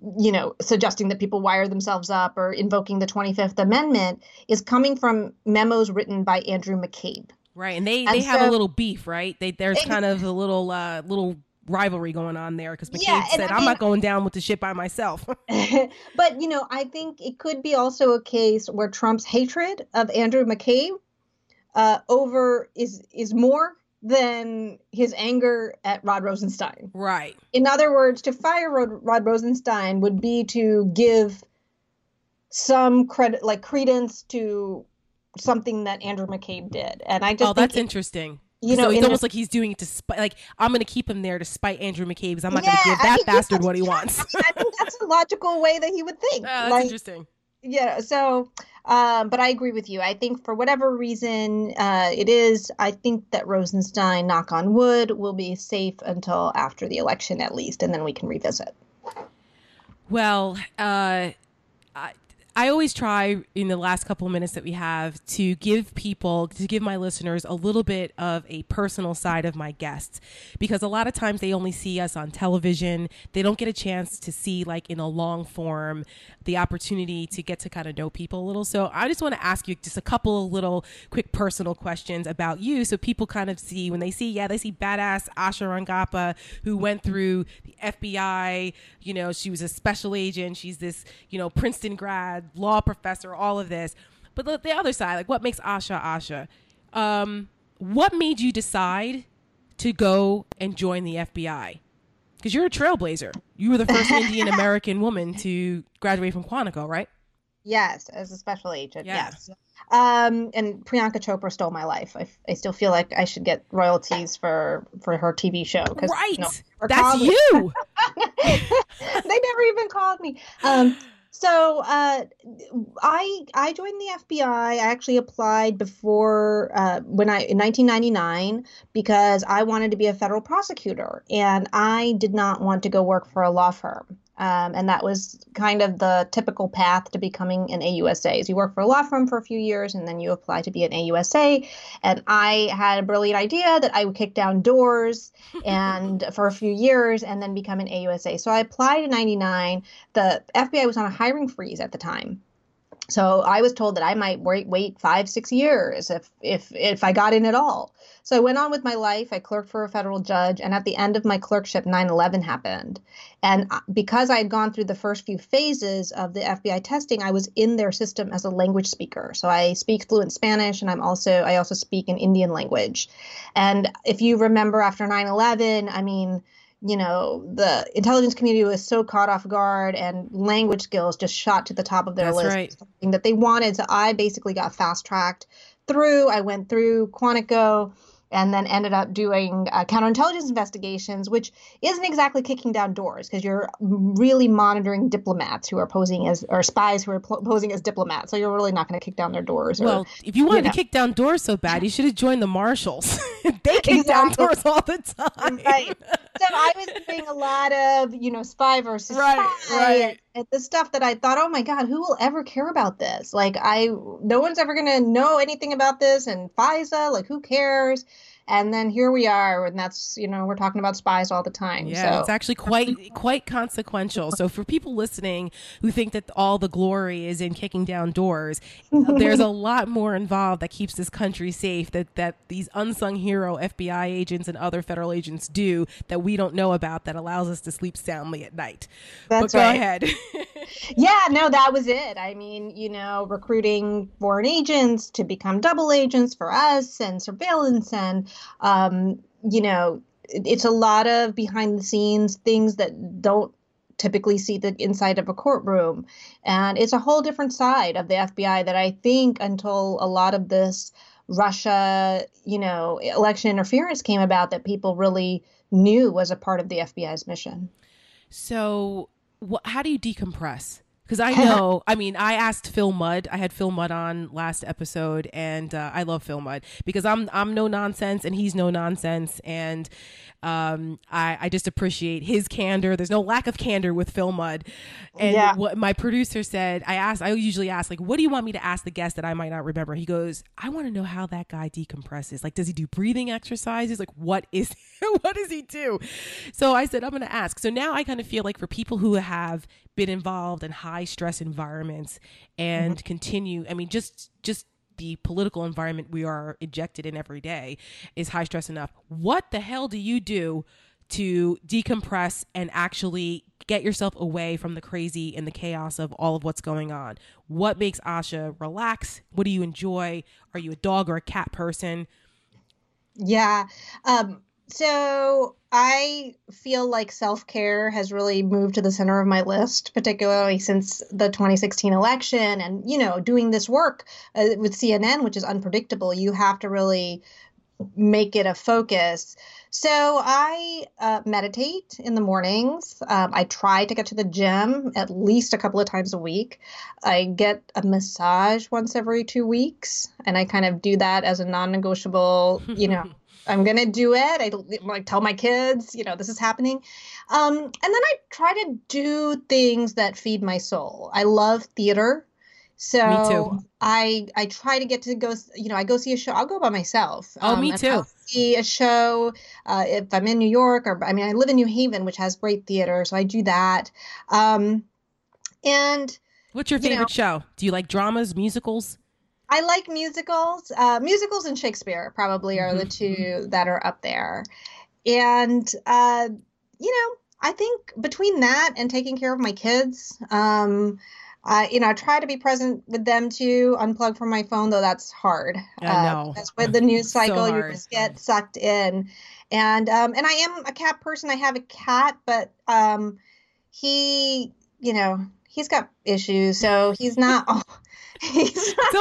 suggesting that people wire themselves up or invoking the 25th Amendment, is coming from memos written by Andrew McCabe. Right. And they have a little beef, right? There's kind of a little rivalry going on there, because McCabe said, I'm not going down with the shit by myself. But, I think it could be also a case where Trump's hatred of Andrew McCabe is more than his anger at Rod Rosenstein. Right. In other words, to fire Rod Rosenstein would be to give some credit, like credence to something that Andrew McCabe did. And I just think that's interesting. So it's almost like he's doing it to spite, like, I'm going to keep him there to spite Andrew McCabe, because I'm not going to give that bastard what he wants. I think that's a logical way that he would think. That's interesting. Yeah. So, but I agree with you. I think for whatever reason I think that Rosenstein, knock on wood, will be safe until after the election at least, and then we can revisit. Well, I always try in the last couple of minutes that we have to give my listeners a little bit of a personal side of my guests, because a lot of times they only see us on television. They don't get a chance to see, like, in a long form, the opportunity to get to kind of know people a little. So I just want to ask you just a couple of little quick personal questions about you, so people kind of see, when they see badass Asha Rangappa, who went through the FBI, she was a special agent. She's this, Princeton grad, law professor, all of this. But the other side, like, what makes Asha? What made you decide to go and join the FBI? Because you're a trailblazer. You were the first Indian American woman to graduate from Quantico, right? Yes, as a special agent. Yeah. Yes. And Priyanka Chopra stole my life. I still feel like I should get royalties for her TV show. Right. That's you. They never even called me. So I joined the FBI. I actually applied before in 1999, because I wanted to be a federal prosecutor, and I did not want to go work for a law firm. And that was kind of the typical path to becoming an AUSA. Is you work for a law firm for a few years, and then you apply to be an AUSA. And I had a brilliant idea that I would kick down doors and for a few years and then become an AUSA. So I applied in 99. The FBI was on a hiring freeze at the time. So I was told that I might wait 5-6 years if I got in at all. So I went on with my life. I clerked for a federal judge. And at the end of my clerkship, 9/11 happened. And because I had gone through the first few phases of the FBI testing, I was in their system as a language speaker. So I speak fluent Spanish, and I also speak an Indian language. And if you remember, after 9/11, you know, the intelligence community was so caught off guard and language skills just shot to the top of their list. That's right. Something that they wanted. So I basically got fast tracked through. I went through Quantico and then ended up doing counterintelligence investigations, which isn't exactly kicking down doors because you're really monitoring diplomats who are posing as, or spies who are posing as diplomats. So you're really not going to kick down their doors. Or, well, if you wanted to kick down doors so bad, you should have joined the marshals. They kick down doors all the time. Right. So I was doing a lot of, you know, spy versus spy. Right. And the stuff that I thought, oh my God, who will ever care about this? Like, no one's ever going to know anything about this. And FISA, like, who cares? And then here we are, and that's, you know, we're talking about spies all the time. Yeah, so it's actually quite consequential. So for people listening who think that all the glory is in kicking down doors, there's a lot more involved that keeps this country safe that these unsung hero FBI agents and other federal agents do that we don't know about that allows us to sleep soundly at night. That's right. Go ahead. Yeah, no, that was it. I mean, you know, recruiting foreign agents to become double agents for us and surveillance and you know, it's a lot of behind the scenes things that don't typically see the inside of a courtroom. And it's a whole different side of the FBI that I think until a lot of this Russia, you know, election interference came about that people really knew was a part of the FBI's mission. So how do you decompress? Because I know, I mean, I asked Phil Mudd. I had Phil Mudd on last episode, and I love Phil Mudd because I'm no nonsense and he's no nonsense, and I just appreciate his candor. There's no lack of candor with Phil Mudd. And what my producer said, I usually ask, like, what do you want me to ask the guest that I might not remember? He goes, I want to know how that guy decompresses. Like, does he do breathing exercises? Like, what does he do? So I said, I'm going to ask. So now I kind of feel like for people who have been involved in high stress environments and continue, I mean, just the political environment we are injected in every day is high stress enough. What the hell do you do to decompress and actually get yourself away from the crazy and the chaos of all of what's going on? What makes Asha relax? What do you enjoy? Are you a dog or a cat person? Yeah. So I feel like self-care has really moved to the center of my list, particularly since the 2016 election and, you know, doing this work with CNN, which is unpredictable. You have to really make it a focus. So I meditate in the mornings. I try to get to the gym at least a couple of times a week. I get a massage once every 2 weeks, and I kind of do that as a non-negotiable, you know, I'm going to do it. I like tell my kids, you know, this is happening. And then I try to do things that feed my soul. I love theater. So me too. I try to get to go, you know, I go see a show. I'll go by myself. Oh, me too. I'll see a show if I'm in New York or, I mean, I live in New Haven, which has great theater. So I do that. And what's your favorite show? Do you like dramas, musicals? I like musicals. Musicals and Shakespeare probably are the two that are up there. And, you know, I think between that and taking care of my kids, you know, I try to be present with them too, unplug from my phone, though that's hard. I know. Because with the news cycle, so you just get sucked in. And I am a cat person. I have a cat, but he, you know, he's got issues, so he's not...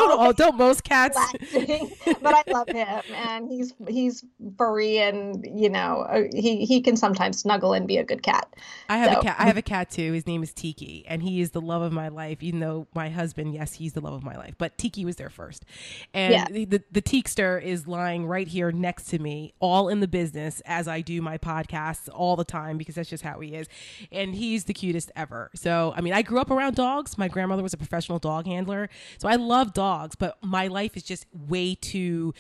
don't most cats? But I love him, and he's furry, and you know he can sometimes snuggle and be a good cat. I have a cat too. His name is Tiki, and he is the love of my life. Even though my husband, yes, he's the love of my life, but Tiki was there first. And the Teekster is lying right here next to me, all in the business as I do my podcasts all the time because that's just how he is, and he's the cutest ever. So I mean, I grew up around dogs. My grandmother was a professional dog handler. So I love dogs, but my life is just way too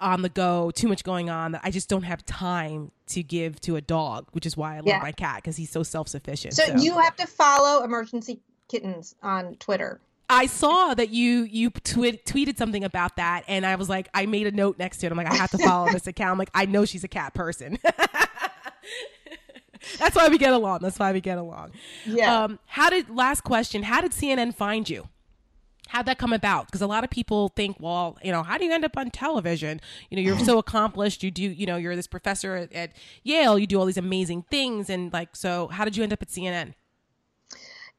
on the go, too much going on that I just don't have time to give to a dog, which is why I love my cat because he's so self-sufficient. So you have to follow Emergency Kittens on Twitter. I saw that you tweeted something about that, and I was like, I made a note next to it. I'm like, I have to follow this account. I'm like, I know she's a cat person. That's why we get along. That's why we get along. Yeah. Last question, how did CNN find you? How'd that come about? Because a lot of people think, well, you know, how do you end up on television? You know, you're so accomplished. You do, you know, you're this professor at Yale. You do all these amazing things. And like, so how did you end up at CNN?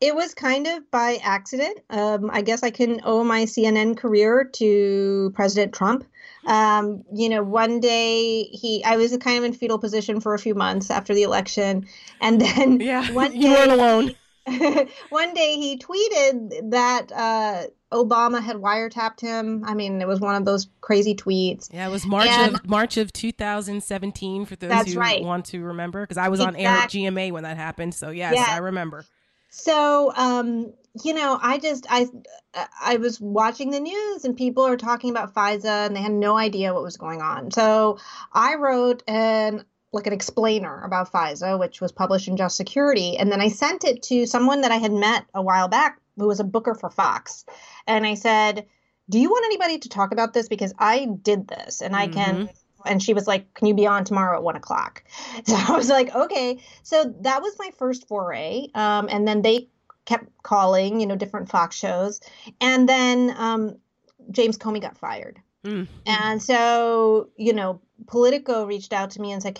It was kind of by accident. I guess I can owe my CNN career to President Trump. You know, one day I was kind of in fetal position for a few months after the election. And then one day, you weren't alone. One day he tweeted that Obama had wiretapped him. I mean, it was one of those crazy tweets. Yeah, it was March of 2017 for those who want to remember, because I was on air at GMA when that happened. So yes, I remember. So, you know, I was watching the news and people are talking about FISA and they had no idea what was going on. So I wrote an explainer about FISA, which was published in Just Security. And then I sent it to someone that I had met a while back who was a booker for Fox. And I said, do you want anybody to talk about this? Because I did this and I can... And she was like, can you be on tomorrow at 1:00? So I was like, okay. So that was my first foray. And then they kept calling, you know, different Fox shows. And then James Comey got fired. And so, you know, Politico reached out to me and said,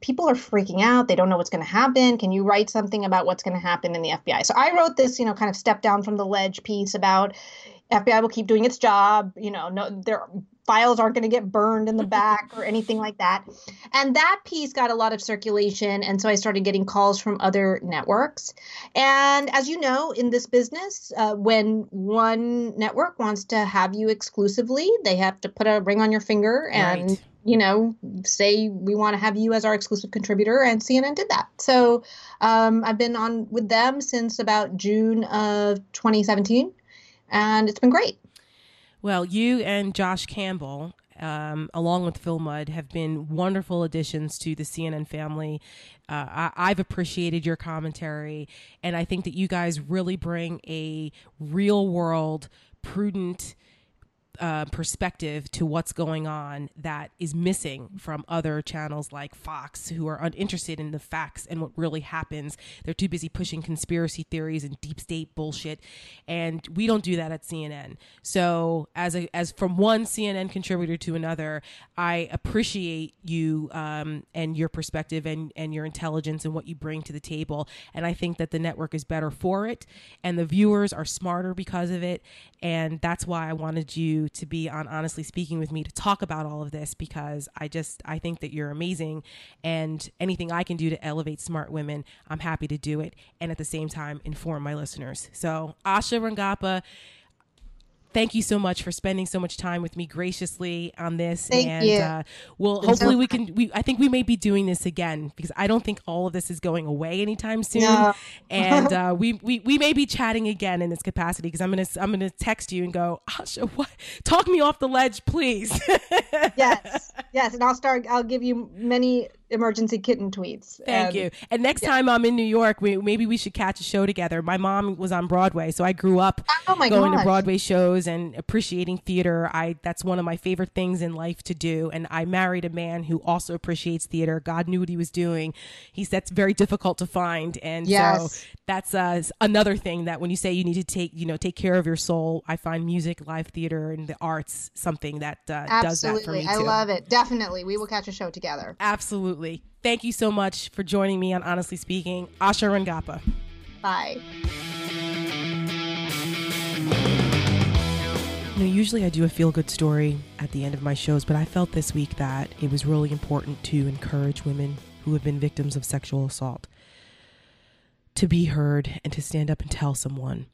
people are freaking out. They don't know what's going to happen. Can you write something about what's going to happen in the FBI? So I wrote this, you know, kind of step down from the ledge piece about FBI will keep doing its job. You know, their files aren't going to get burned in the back or anything like that. And that piece got a lot of circulation. And so I started getting calls from other networks. And as you know, in this business, when one network wants to have you exclusively, they have to put a ring on your finger and, you know, say, we want to have you as our exclusive contributor. And CNN did that. So I've been on with them since about June of 2017. And it's been great. Well, you and Josh Campbell, along with Phil Mudd, have been wonderful additions to the CNN family. I've appreciated your commentary, and I think that you guys really bring a real-world, prudent perspective to what's going on that is missing from other channels like Fox, who are uninterested in the facts and what really happens. They're too busy pushing conspiracy theories and deep state bullshit, and we don't do that at CNN. So as from one CNN contributor to another, I appreciate you and your perspective and your intelligence and what you bring to the table, and I think that the network is better for it and the viewers are smarter because of it, and that's why I wanted you to be on Honestly Speaking with me to talk about all of this, because I think that you're amazing, and anything I can do to elevate smart women, I'm happy to do it, and at the same time inform my listeners. So Asha Rangappa, thank you so much for spending so much time with me graciously on this. Thank you. Well, hopefully I think we may be doing this again, because I don't think all of this is going away anytime soon. No. And we may be chatting again in this capacity, because I'm going to text you and go, Asha, what? Talk me off the ledge, please. Yes. And I'll give you many emergency kitten tweets. Thank you. And next time I'm in New York, maybe we should catch a show together. My mom was on Broadway, so I grew up going to Broadway shows and appreciating theater. That's one of my favorite things in life to do. And I married a man who also appreciates theater. God knew what he was doing. That's very difficult to find. And so that's another thing that when you say you need to take care of your soul, I find music, live theater, and the arts something that does that for me too. I love it. Definitely. We will catch a show together. Absolutely. Thank you so much for joining me on Honestly Speaking. Asha Rangappa. Bye. You know, usually I do a feel-good story at the end of my shows, but I felt this week that it was really important to encourage women who have been victims of sexual assault to be heard and to stand up and tell someone.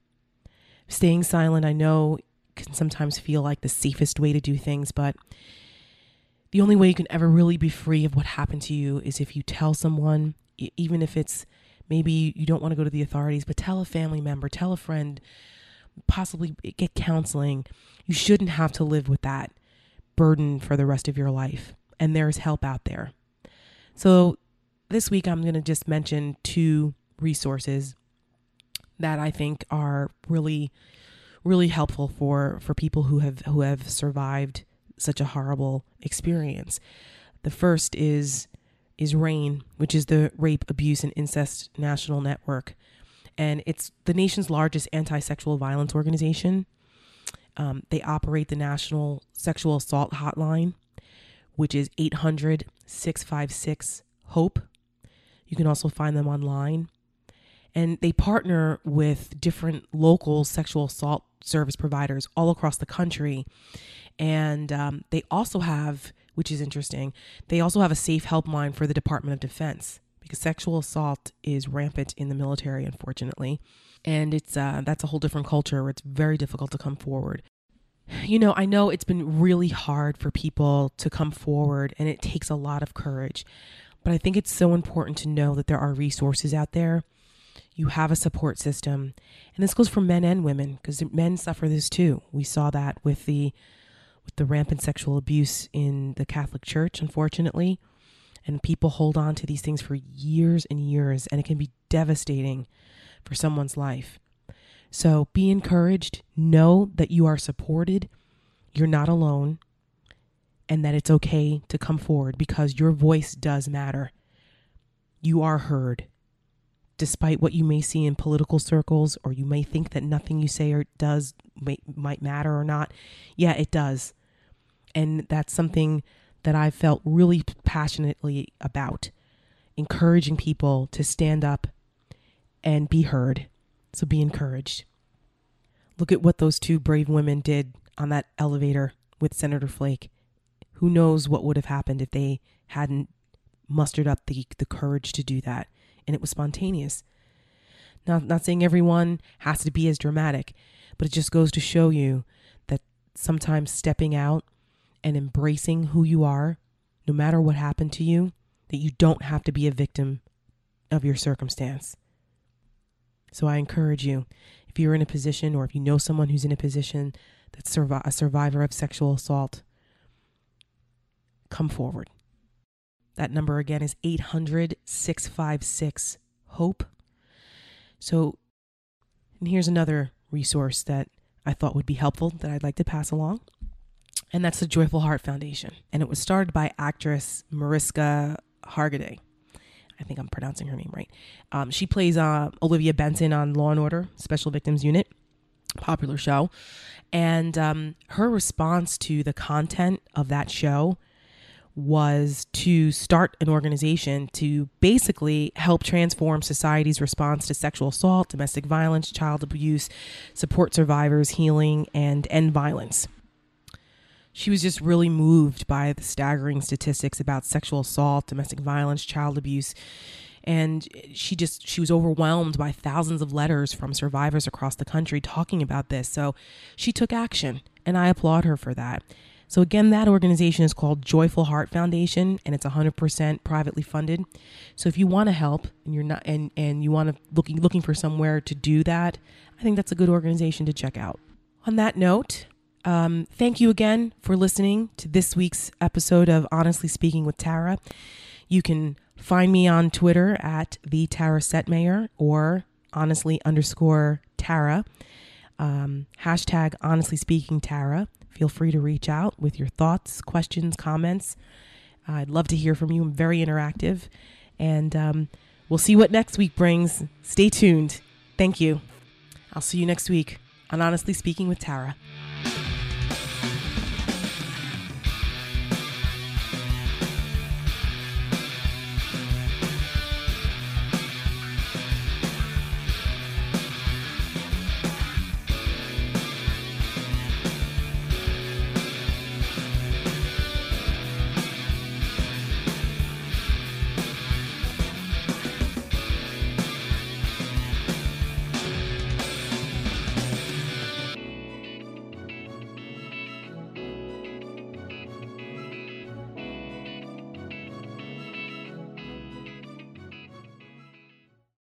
Staying silent, I know, can sometimes feel like the safest way to do things, but the only way you can ever really be free of what happened to you is if you tell someone, even if it's maybe you don't want to go to the authorities, but tell a family member, tell a friend, possibly get counseling. You shouldn't have to live with that burden for the rest of your life. And there's help out there. So this week, I'm going to just mention two resources that I think are really, really helpful for people who have survived such a horrible experience. The first is RAIN, which is the Rape, Abuse, and Incest National Network. And it's the nation's largest anti-sexual violence organization. They operate the National Sexual Assault Hotline, which is 800-656-HOPE. You can also find them online. And they partner with different local sexual assault service providers all across the country. And they also have, which is interesting, they also have a safe helpline for the Department of Defense, because sexual assault is rampant in the military, unfortunately. And it's that's a whole different culture where it's very difficult to come forward. You know, I know it's been really hard for people to come forward, and it takes a lot of courage. But I think it's so important to know that there are resources out there. You have a support system. And this goes for men and women, because men suffer this too. We saw that with the rampant sexual abuse in the Catholic Church, unfortunately. And people hold on to these things for years and years, and it can be devastating for someone's life. So be encouraged. Know that you are supported, you're not alone, and that it's okay to come forward, because your voice does matter. You are heard. Despite what you may see in political circles, or you may think that nothing you say or does might matter or not, yeah, it does. And that's something that I felt really passionately about, encouraging people to stand up and be heard. So be encouraged. Look at what those two brave women did on that elevator with Senator Flake. Who knows what would have happened if they hadn't mustered up the courage to do that. And it was spontaneous. Now, not saying everyone has to be as dramatic, but it just goes to show you that sometimes stepping out and embracing who you are, no matter what happened to you, that you don't have to be a victim of your circumstance. So I encourage you, if you're in a position, or if you know someone who's in a position that's a survivor of sexual assault, come forward. That number again is 800-656-HOPE. So, and here's another resource that I thought would be helpful that I'd like to pass along. And that's the Joyful Heart Foundation. And it was started by actress Mariska Hargitay. I think I'm pronouncing her name right. She plays Olivia Benson on Law & Order, Special Victims Unit, popular show. And her response to the content of that show was to start an organization to basically help transform society's response to sexual assault, domestic violence, child abuse, support survivors, healing, and end violence. She was just really moved by the staggering statistics about sexual assault, domestic violence, child abuse. And she was overwhelmed by thousands of letters from survivors across the country talking about this. So she took action, and I applaud her for that. So again, that organization is called Joyful Heart Foundation, and it's 100% privately funded. So if you want to help and you're not, and you want to looking for somewhere to do that, I think that's a good organization to check out. On that note, thank you again for listening to this week's episode of Honestly Speaking with Tara. You can find me on Twitter at the Tara Setmayer, or honestly_Tara, hashtag Honestly Speaking Tara. Feel free to reach out with your thoughts, questions, comments. I'd love to hear from you. I'm very interactive. And we'll see what next week brings. Stay tuned. Thank you. I'll see you next week on Honestly Speaking with Tara.